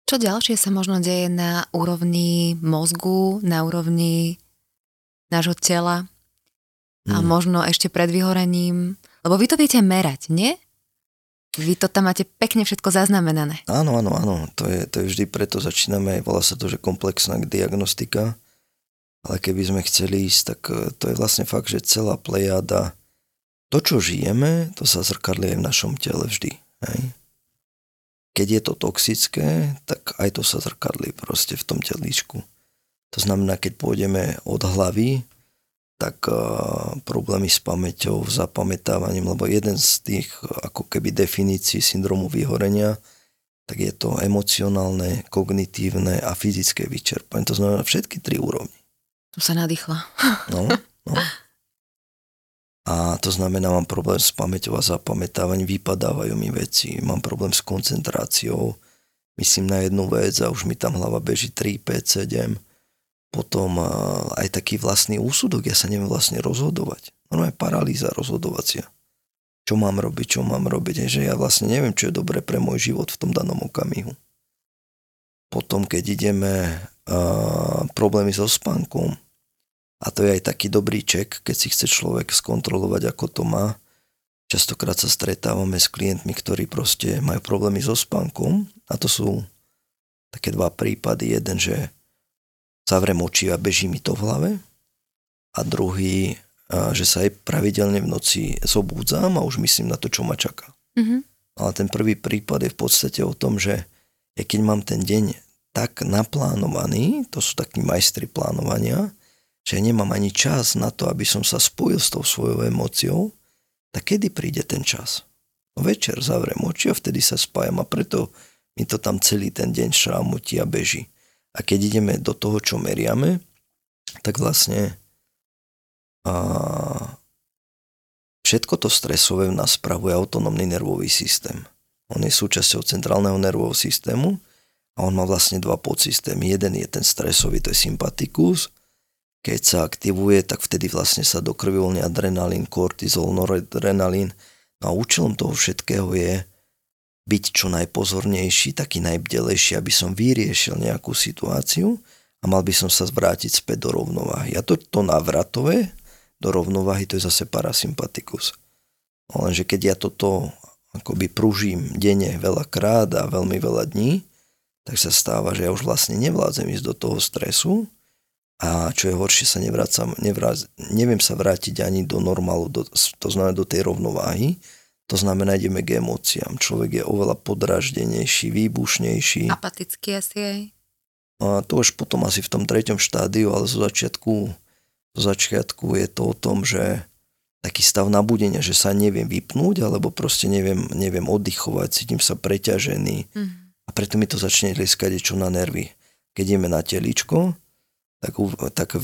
Čo ďalšie sa možno deje na úrovni mozgu, na úrovni nášho tela a možno ešte pred vyhorením, lebo vy to viete merať, nie? Vy to tam máte pekne všetko zaznamenané. Áno, to je vždy, preto začíname, volá sa to, že komplexná diagnostika, ale keby sme chceli ísť, tak to je vlastne fakt, že celá plejada, to čo žijeme, to sa zrkadlí aj v našom tele vždy. Hej? Keď je to toxické, tak aj to sa zrkadlí proste v tom telíčku. To znamená, keď pôjdeme od hlavy, tak problémy s pamäťou, zapamätávaním, lebo jeden z tých ako keby definícií syndromu vyhorenia, tak je to emocionálne, kognitívne a fyzické vyčerpanie. To znamená všetky tri úrovni. Tu sa nadýchla. No. A to znamená, mám problém s pamäťou a zapamätávaním, vypadávajú mi veci, mám problém s koncentráciou, myslím na jednu vec a už mi tam hlava beží 3, 5, 7... Potom aj taký vlastný úsudok, ja sa neviem vlastne rozhodovať. Normálne paralýza rozhodovacia. Čo mám robiť, že ja vlastne neviem, čo je dobré pre môj život v tom danom okamihu. Potom, keď ideme, problémy so spánkom, a to je aj taký dobrý ček, keď si chce človek skontrolovať, ako to má. Častokrát sa stretávame s klientmi, ktorí proste majú problémy so spánkom, a to sú také dva prípady. Jeden, že zavrem oči a beží mi to v hlave, a druhý, že sa aj pravidelne v noci zobúdzam a už myslím na to, čo ma čaká. Mm-hmm. Ale ten prvý prípad je v podstate o tom, že ja keď mám ten deň tak naplánovaný, to sú takí majstri plánovania, že nemám ani čas na to, aby som sa spojil s tou svojou emóciou, tak kedy príde ten čas? No večer zavrem oči a vtedy sa spájam, a preto mi to tam celý ten deň šrámotí a beží. A keď ideme do toho, čo meriame, tak vlastne všetko to stresové v nás spravuje autonómny nervový systém. On je súčasťou centrálneho nervového systému a on má vlastne dva podsystémy. Jeden je ten stresový, to je sympatikus. Keď sa aktivuje, tak vtedy vlastne sa do krvi voľne adrenalín, kortizol, noradrenalín. No a účelom toho všetkého je byť čo najpozornejší, taký najbdelejší, aby som vyriešil nejakú situáciu a mal by som sa vrátiť späť do rovnováhy. A to návratové do rovnováhy, to je zase parasympatikus. No lenže keď ja toto akoby pružím denne veľakrát a veľmi veľa dní, tak sa stáva, že ja už vlastne nevládzem ísť do toho stresu, a čo je horšie, sa neviem sa vrátiť ani do normálu, to znamená do tej rovnováhy. To znamená, ideme k emóciám. Človek je oveľa podráždenejší, výbušnejší. Apatický asi aj. A to už potom asi v tom 3. štádiu, ale zo začiatku je to o tom, že taký stav nabudenia, že sa neviem vypnúť, alebo proste neviem oddychovať, cítim sa preťažený. Mm-hmm. A preto mi to začne lieskať niečo na nervy. Keď ideme na telíčko, tak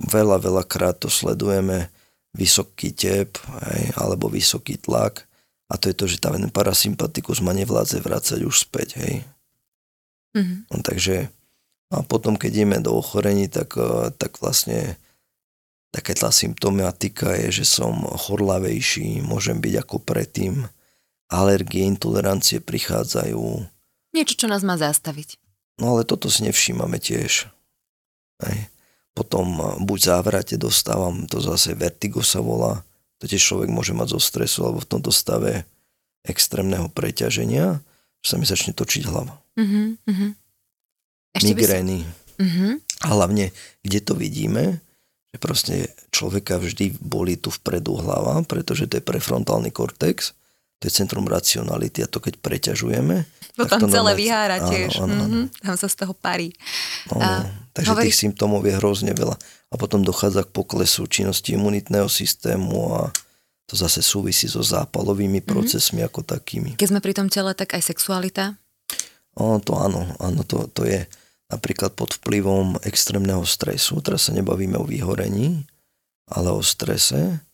veľa krát to sledujeme, vysoký tep, alebo vysoký tlak, a to je to, že tá parasympatikus ma nevládze vrácať už späť. Hej. Mm-hmm. No, takže, a potom, keď ideme do ochorení, tak vlastne taká tá symptomatika je, že som chorlavejší, môžem byť ako predtým, alergie, intolerancie prichádzajú. Niečo, čo nás má zastaviť. No ale toto si nevšímame tiež. Hej. Potom buď závrate dostávam, to zase vertigo sa volá, to tiež človek môže mať zo stresu alebo v tomto stave extrémneho preťaženia, že sa mi začne točiť hlava. Mm-hmm. Migrény. Mm-hmm. A hlavne, kde to vidíme, že proste človeka vždy bolí tu vpredu hlava, pretože to je prefrontálny kortex, to je centrum racionality a to keď preťažujeme... To tam celé vyhára tiež. Áno. Tam sa z toho parí. Takže tých symptómov je hrozne veľa. A potom dochádza k poklesu činnosti imunitného systému a to zase súvisí so zápalovými procesmi ako takými. Keď sme pri tom tele, tak aj sexualita? To je napríklad pod vplyvom extrémneho stresu. Teraz sa nebavíme o vyhorení, ale o strese.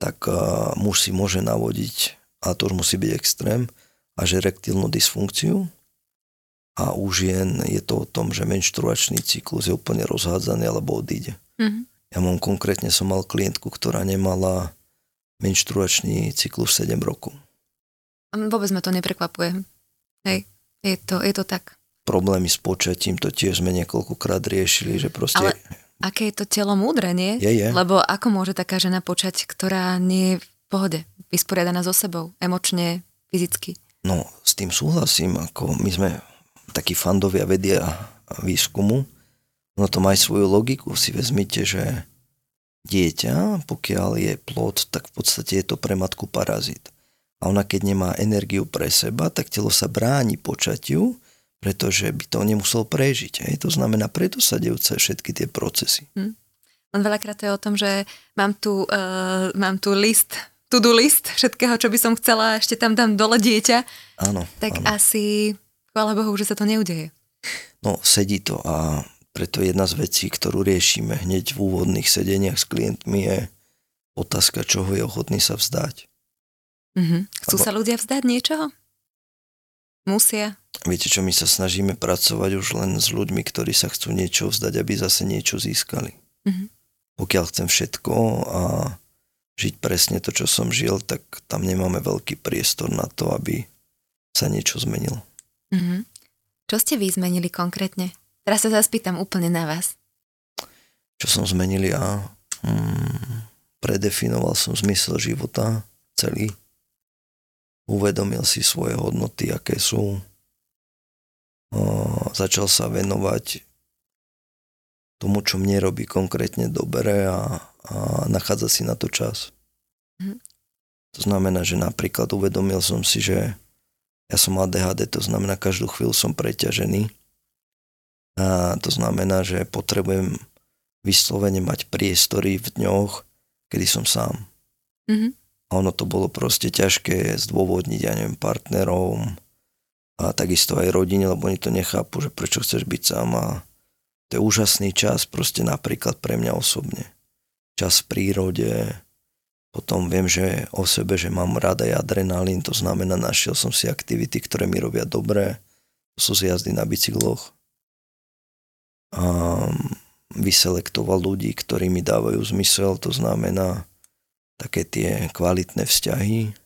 Tak muž si môže navodiť, a to už musí byť extrém, až erektilnú dysfunkciu. A u žien je to o tom, že menštruačný cyklus je úplne rozhádzaný alebo odíde. Mm-hmm. Ja som mal klientku, ktorá nemala menštruačný cyklus 7 rokov. Vôbec ma to neprekvapuje. Hej, je to tak. Problémy s počatím, to tiež sme niekoľkokrát riešili, že proste... Ale aké je to telo múdre, nie? Je. Lebo ako môže taká žena počať, ktorá nie je v pohode, vysporiadaná so sebou, emočne, fyzicky? No, s tým súhlasím, ako my sme takí fandovia vedia a výskumu, no to má aj svoju logiku. Si vezmite, že dieťa, pokiaľ je plod, tak v podstate je to pre matku parazit. A ona keď nemá energiu pre seba, tak telo sa bráni počatiu, pretože by to nemuselo prežiť. To znamená, preto sa dejú všetky tie procesy. On veľakrát je o tom, že mám tu list... to-do list všetkého, čo by som chcela, ešte tam dám dole dieťa. Áno. Tak áno. Asi, chvála Bohu, že sa to neudeje. No, sedí to a preto jedna z vecí, ktorú riešime hneď v úvodných sedeniach s klientmi je otázka, čoho je ochotný sa vzdať. Mhm. Chcú sa ľudia vzdať niečoho? Musia. Viete čo, my sa snažíme pracovať už len s ľuďmi, ktorí sa chcú niečo vzdať, aby zase niečo získali. Mhm. Pokiaľ chcem všetko a žiť presne to, čo som žil, tak tam nemáme veľký priestor na to, aby sa niečo zmenilo. Mm-hmm. Čo ste vy zmenili konkrétne? Teraz sa spýtam úplne na vás. Čo som zmenil ja? Predefinoval som zmysel života celý. Uvedomil si svoje hodnoty, aké sú. Začal sa venovať tomu, čo mne robí konkrétne dobre a nachádza si na to čas. To znamená, že napríklad uvedomil som si, že ja som ADHD, to znamená, každú chvíľu som preťažený. A to znamená, že potrebujem vyslovene mať priestory v dňoch, kedy som sám. Mm-hmm. A ono to bolo proste ťažké zdôvodniť, partnerom a takisto aj rodine, lebo oni to nechápu, že prečo chceš byť sám. A to je úžasný čas, proste napríklad pre mňa osobne. Čas v prírode, potom viem, že o sebe, že mám rád aj adrenalín, to znamená, našiel som si aktivity, ktoré mi robia dobre, to sú zjazdy na bicykloch. A vyselektoval ľudí, ktorí mi dávajú zmysel, to znamená také tie kvalitné vzťahy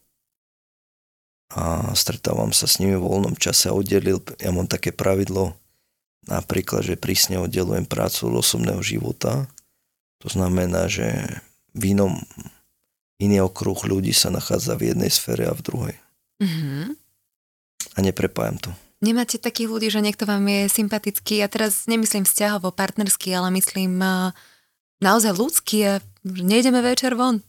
a stretávam sa s nimi v voľnom čase a oddelil, ja mám také pravidlo, napríklad, že prísne oddelujem prácu od osobného života. To znamená, že iný okruh ľudí sa nachádza v jednej sfére a v druhej. Mm-hmm. A neprepájam to. Nemáte takých ľudí, že niekto vám je sympatický? Ja teraz nemyslím vzťahovo, partnerský, ale myslím naozaj ľudský a nejdeme večer von.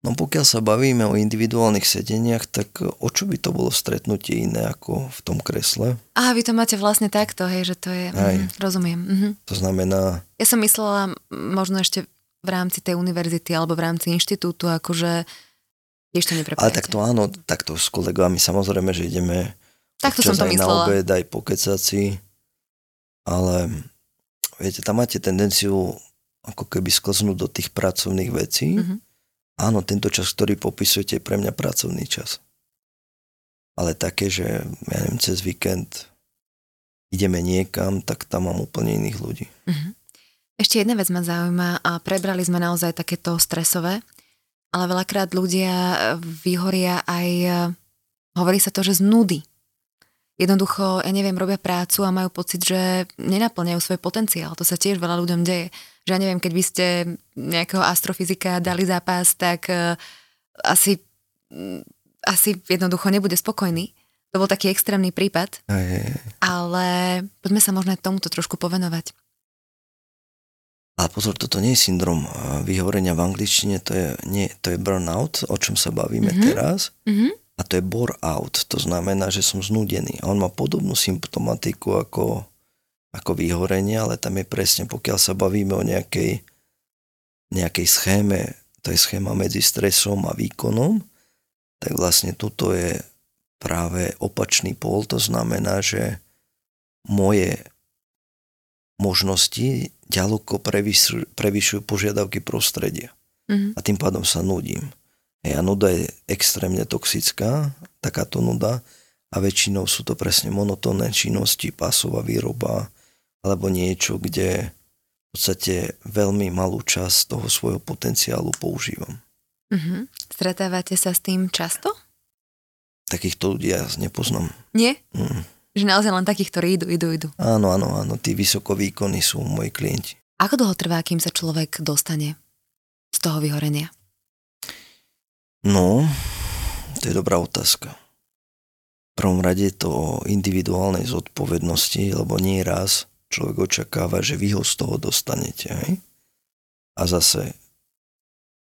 No pokiaľ sa bavíme o individuálnych sedeniach, tak o čo by to bolo stretnutie iné ako v tom kresle? Aha, vy to máte vlastne takto, hej, že to je... rozumiem. Mm-hmm. To znamená... Ja som myslela možno ešte v rámci tej univerzity alebo v rámci inštitútu, akože ešte neprepájate. Ale takto áno, takto s kolegami samozrejme, že ideme takto občas som to aj myslela. Na obed, aj po kecaci, ale viete, tam máte tendenciu ako keby sklznúť do tých pracovných vecí. Mm-hmm. Áno, tento čas, ktorý popisujete, je pre mňa pracovný čas. Ale také, že cez víkend ideme niekam, tak tam mám úplne iných ľudí. Ešte jedna vec ma zaujíma a prebrali sme naozaj takéto stresové. ale veľakrát ľudia vyhoria aj, hovorí sa to, že z nudy. Jednoducho, ja neviem, robia prácu a majú pocit, že nenaplňajú svoj potenciál. To sa tiež veľa ľuďom deje. Že ja neviem, keď by ste nejakého astrofyzika dali zápas, tak asi jednoducho nebude spokojný. To bol taký extrémny prípad, ale poďme sa možno aj tomuto trošku povenovať. Ale pozor, toto nie je syndrom vyhorenia v angličtine, to je burnout, o čom sa bavíme teraz. A to je bore-out, to znamená, že som znudený. A on má podobnú symptomatiku ako vyhorenie, ale tam je presne, pokiaľ sa bavíme o nejakej schéme, to je schéma medzi stresom a výkonom, tak vlastne tuto je práve opačný pól, to znamená, že moje možnosti ďaleko prevyšujú požiadavky prostredia. A tým pádom sa nudím. A nuda je extrémne toxická, takáto nuda, a väčšinou sú to presne monotónne činnosti, pásová výroba, alebo niečo, kde v podstate veľmi malú časť toho svojho potenciálu používam. Stretávate sa s tým často? Takýchto ľudí ja nepoznám. Nie? Že naozaj len takých, ktorí idú. Áno, tí vysokovýkonní sú moji klienti. Ako dlho trvá, kým sa človek dostane z toho vyhorenia? No, to je dobrá otázka. V prvom rade je to o individuálnej zodpovednosti, lebo nieraz človek očakáva, že vy ho z toho dostanete. Hej? A zase,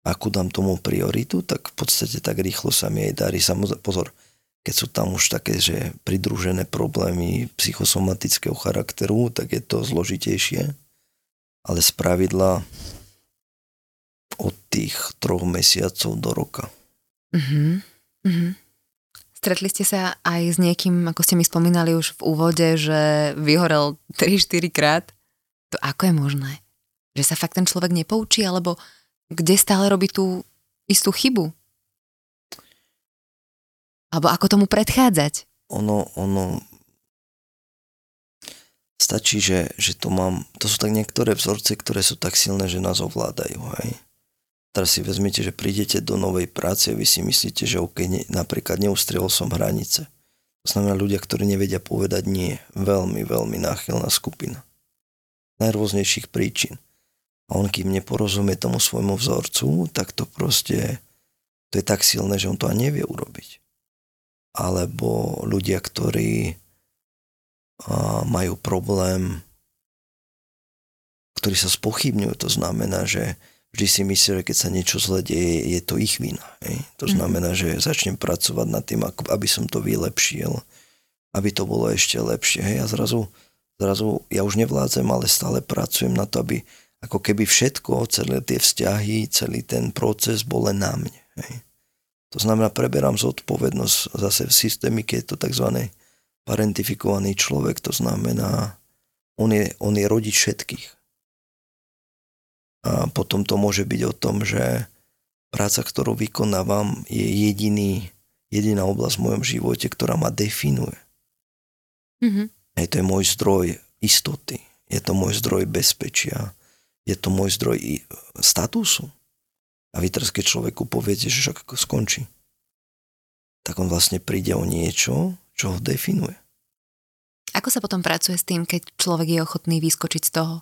ako dám tomu prioritu, tak v podstate tak rýchlo sa mi aj darí. Samozrejme, pozor, keď sú tam už také, že pridružené problémy psychosomatického charakteru, tak je to zložitejšie. Ale spravidla od tých 3 mesiacov do roka. Stretli ste sa aj s niekým, ako ste mi spomínali už v úvode, že vyhorel 3-4 krát. To ako je možné? Že sa fakt ten človek nepoučí, alebo kde stále robí tú istú chybu? Alebo ako tomu predchádzať? Ono stačí, že to mám. To sú tak niektoré vzorce, ktoré sú tak silné, že nás ovládajú. Hej? Teraz si vezmite, že prídete do novej práce a vy si myslíte, že napríklad neustriel som hranice. To znamená ľudia, ktorí nevedia povedať nie. Veľmi, veľmi náchylná skupina. Najrôznejších príčin. A on, kým neporozumie tomu svojmu vzorcu, tak to proste, to je tak silné, že on to ani nevie urobiť. Alebo ľudia, ktorí majú problém, ktorí sa spochybňujú. To znamená, že vždy si myslí, že keď sa niečo zle deje, je to ich vina. Hej? To znamená, že začnem pracovať nad tým, aby som to vylepšil, aby to bolo ešte lepšie. Hej? A zrazu ja už nevládzem, ale stále pracujem na to, aby ako keby všetko, celé tie vzťahy, celý ten proces bol len na mne. Hej? To znamená, preberám zodpovednosť zase v systémike, je to tzv. Parentifikovaný človek, to znamená, on je rodič všetkých. A potom to môže byť o tom, že práca, ktorú vykonávam, je jediná oblasť v mojom živote, ktorá ma definuje. Hej, to je môj zdroj istoty, je to môj zdroj bezpečia, je to môj zdroj statusu. A vy teraz, keď človeku poviete, že ako skončí, tak on vlastne príde o niečo, čo ho definuje. Ako sa potom pracuje s tým, keď človek je ochotný vyskočiť z toho,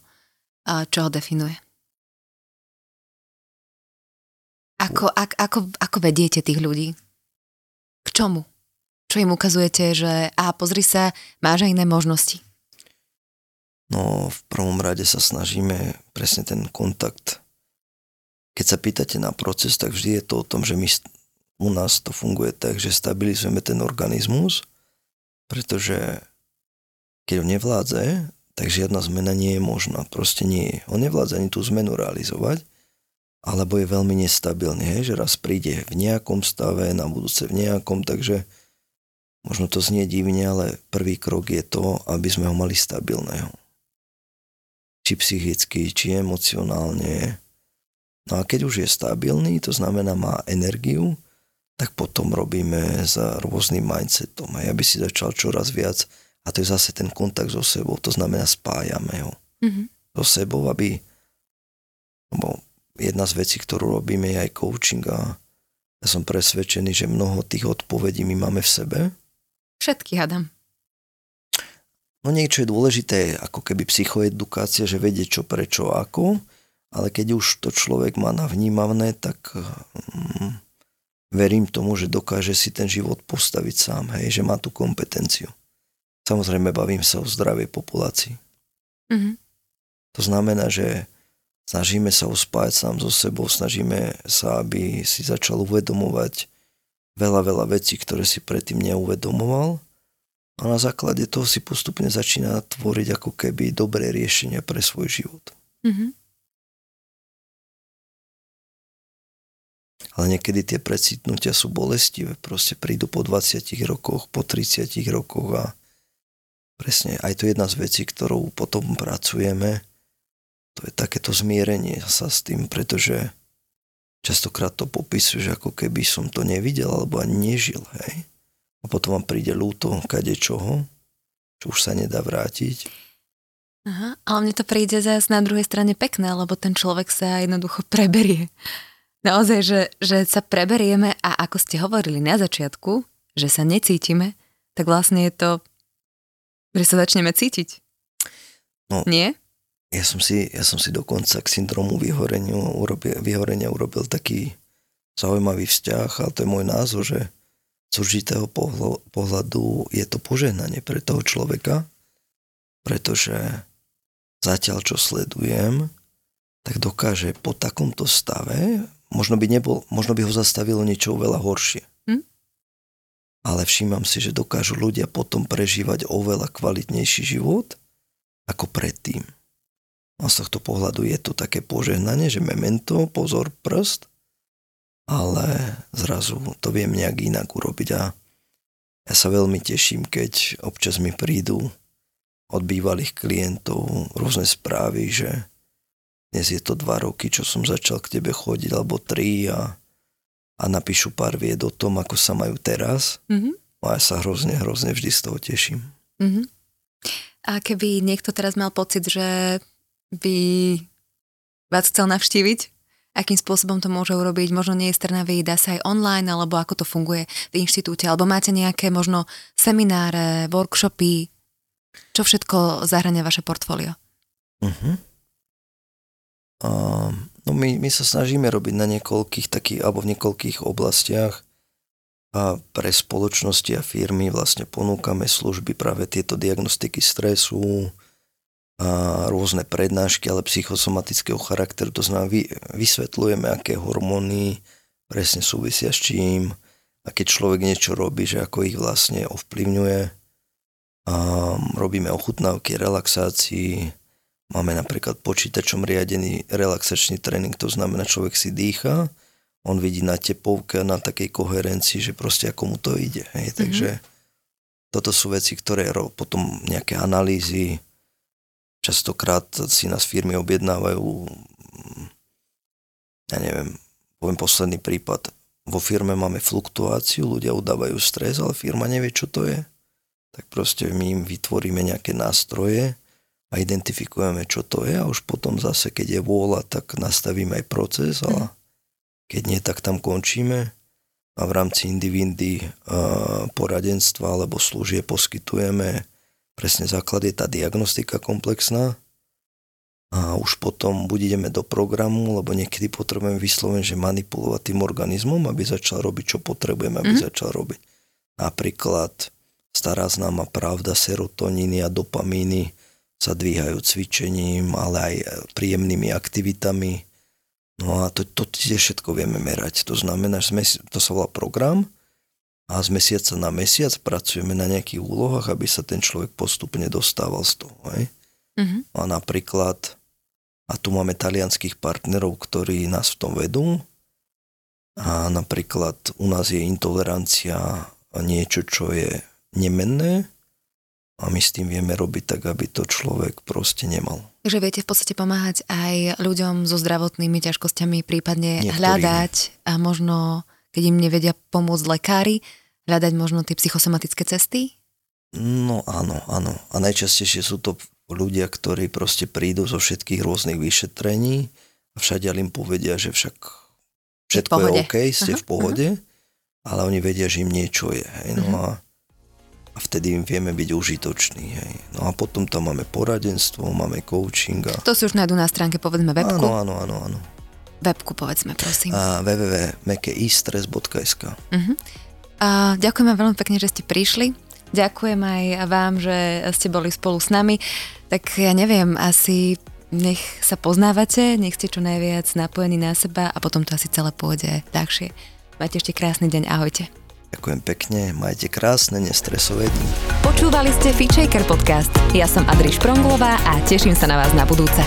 čo ho definuje? Ako vediete tých ľudí? K čomu? Čo im ukazujete, že pozri sa, máš aj iné možnosti? No, v prvom rade sa snažíme presne ten kontakt. Keď sa pýtate na proces, tak vždy je to o tom, že u nás to funguje tak, že stabilizujeme ten organizmus, pretože keď on nevládze, tak žiadna zmena nie je možná. Proste nie je. On nevládze ani tú zmenu realizovať, alebo je veľmi nestabilný. Hej? Že raz príde v nejakom stave, na budúce v nejakom, takže možno to znie divne, ale prvý krok je to, aby sme ho mali stabilného. Či psychicky, či emocionálne. No a keď už je stabilný, to znamená má energiu, tak potom robíme za rôznym mindsetom. Hej, aby si začal čoraz viac. A to je zase ten kontakt so sebou. To znamená spájame ho so sebou, aby jedna z vecí, ktorú robíme, je aj coaching a ja som presvedčený, že mnoho tých odpovedí my máme v sebe. Všetky, hádam. No niečo je dôležité, ako keby psychoedukácia, že vedie čo, prečo, ako, ale keď už to človek má navnímané, tak verím tomu, že dokáže si ten život postaviť sám, hej, že má tú kompetenciu. Samozrejme, bavím sa o zdravej populácii. Mm-hmm. To znamená, že snažíme sa uspájať sám so sebou, snažíme sa, aby si začal uvedomovať veľa vecí, ktoré si predtým neuvedomoval, a na základe toho si postupne začína tvoriť ako keby dobré riešenia pre svoj život. Mm-hmm. Ale niekedy tie precitnutia sú bolestivé, proste prídu po 20 rokoch, po 30 rokoch a presne, aj to je jedna z vecí, ktorou potom pracujeme, to je takéto zmierenie sa s tým, pretože častokrát to popisuješ, ako keby som to nevidel alebo ani nežil, hej. A potom vám príde ľúto kadečoho, čo už sa nedá vrátiť. Aha, ale mne to príde zase na druhej strane pekné, lebo ten človek sa jednoducho preberie. Naozaj, že sa preberieme a ako ste hovorili na začiatku, že sa necítime, tak vlastne je to, že sa začneme cítiť. No, nie? Ja som si dokonca k syndromu vyhorenia urobil taký zaujímavý vzťah, ale to je môj názor, že z určitého pohľadu je to požehnanie pre toho človeka, pretože zatiaľ, čo sledujem, tak dokáže po takomto stave, možno by ho zastavilo niečo oveľa horšie. Hm? Ale všímam si, že dokážu ľudia potom prežívať oveľa kvalitnejší život ako predtým. A z tohto pohľadu je to také požehnanie, že memento, pozor, prst, ale zrazu to viem nejak inak urobiť a ja sa veľmi teším, keď občas mi prídu od bývalých klientov rôzne správy, že dnes je to 2 roky, čo som začal k tebe chodiť, alebo 3 a napíšu pár vied o tom, ako sa majú teraz. Mm-hmm. A ja sa hrozne vždy z toho teším. Mm-hmm. A keby niekto teraz mal pocit, že by vás chcel navštíviť, akým spôsobom to môže urobiť, možno nie je z Trnavy, dá sa aj online, alebo ako to funguje v inštitúte, alebo máte nejaké možno semináre, workshopy, čo všetko zahrania vaše portfólio? Uh-huh. No my sa snažíme robiť na niekoľkých takých, alebo v niekoľkých oblastiach a pre spoločnosti a firmy vlastne ponúkame služby práve tieto diagnostiky stresu, a rôzne prednášky, ale psychosomatického charakteru, to znamená vysvetľujeme, aké hormóny presne súvisia s čím a keď človek niečo robí, že ako ich vlastne ovplyvňuje. A robíme ochutnávky, relaxácii, máme napríklad počítačom riadený relaxačný tréning, to znamená, človek si dýcha, on vidí na tepovke, na takej koherencii, že proste ako mu to ide. Hej? Mm-hmm. Takže toto sú veci, ktoré potom nejaké analýzy. Častokrát si nás firmy objednávajú, ja neviem, poviem posledný prípad, vo firme máme fluktuáciu, ľudia udávajú stres, ale firma nevie, čo to je. Tak proste my im vytvoríme nejaké nástroje a identifikujeme, čo to je a už potom zase, keď je vôľa, tak nastavíme aj proces, ale keď nie, tak tam končíme a v rámci individy poradenstva alebo služie poskytujeme. Presne základ je tá diagnostika komplexná a už potom buď ideme do programu, lebo niekedy potrebujeme vyslovene, že manipulovať tým organizmom, aby začal robiť, čo potrebujeme, aby začal robiť. Napríklad stará známa pravda, serotoniny a dopamíny sa dvíhajú cvičením, ale aj príjemnými aktivitami. No a to tiež všetko vieme merať. To znamená, že to sa volá program, a z mesiaca na mesiac pracujeme na nejakých úlohách, aby sa ten človek postupne dostával z toho. Mm-hmm. A napríklad, a tu máme talianských partnerov, ktorí nás v tom vedú, a napríklad u nás je intolerancia niečo, čo je nemenné, a my s tým vieme robiť tak, aby to človek proste nemal. Takže viete v podstate pomáhať aj ľuďom so zdravotnými ťažkosťami, prípadne niektorým. Hľadať a možno, keď im nevedia pomôcť lekári, hľadať možno tie psychosomatické cesty? No áno. A najčastejšie sú to ľudia, ktorí proste prídu zo všetkých rôznych vyšetrení a všade im povedia, že však všetko je OK, ste v pohode, ale oni vedia, že im niečo je. Hej, no a vtedy im vieme byť užitoční. Hej. No a potom tam máme poradenstvo, máme coaching. A... To si už nájdú na stránke, povedzme, webku. Áno. Webku povedzme, prosím. www.istres.sk Ďakujem vám veľmi pekne, že ste prišli. Ďakujem aj vám, že ste boli spolu s nami. Tak ja neviem, asi nech sa poznávate, nech ste čo najviac napojení na seba a potom to asi celé pôjde ľahšie. Majte ešte krásny deň, ahojte. Ďakujem pekne, majte krásne, nestresové dni. Počúvali ste Pitchaker podcast. Ja som Adriš Pronglová a teším sa na vás na budúce.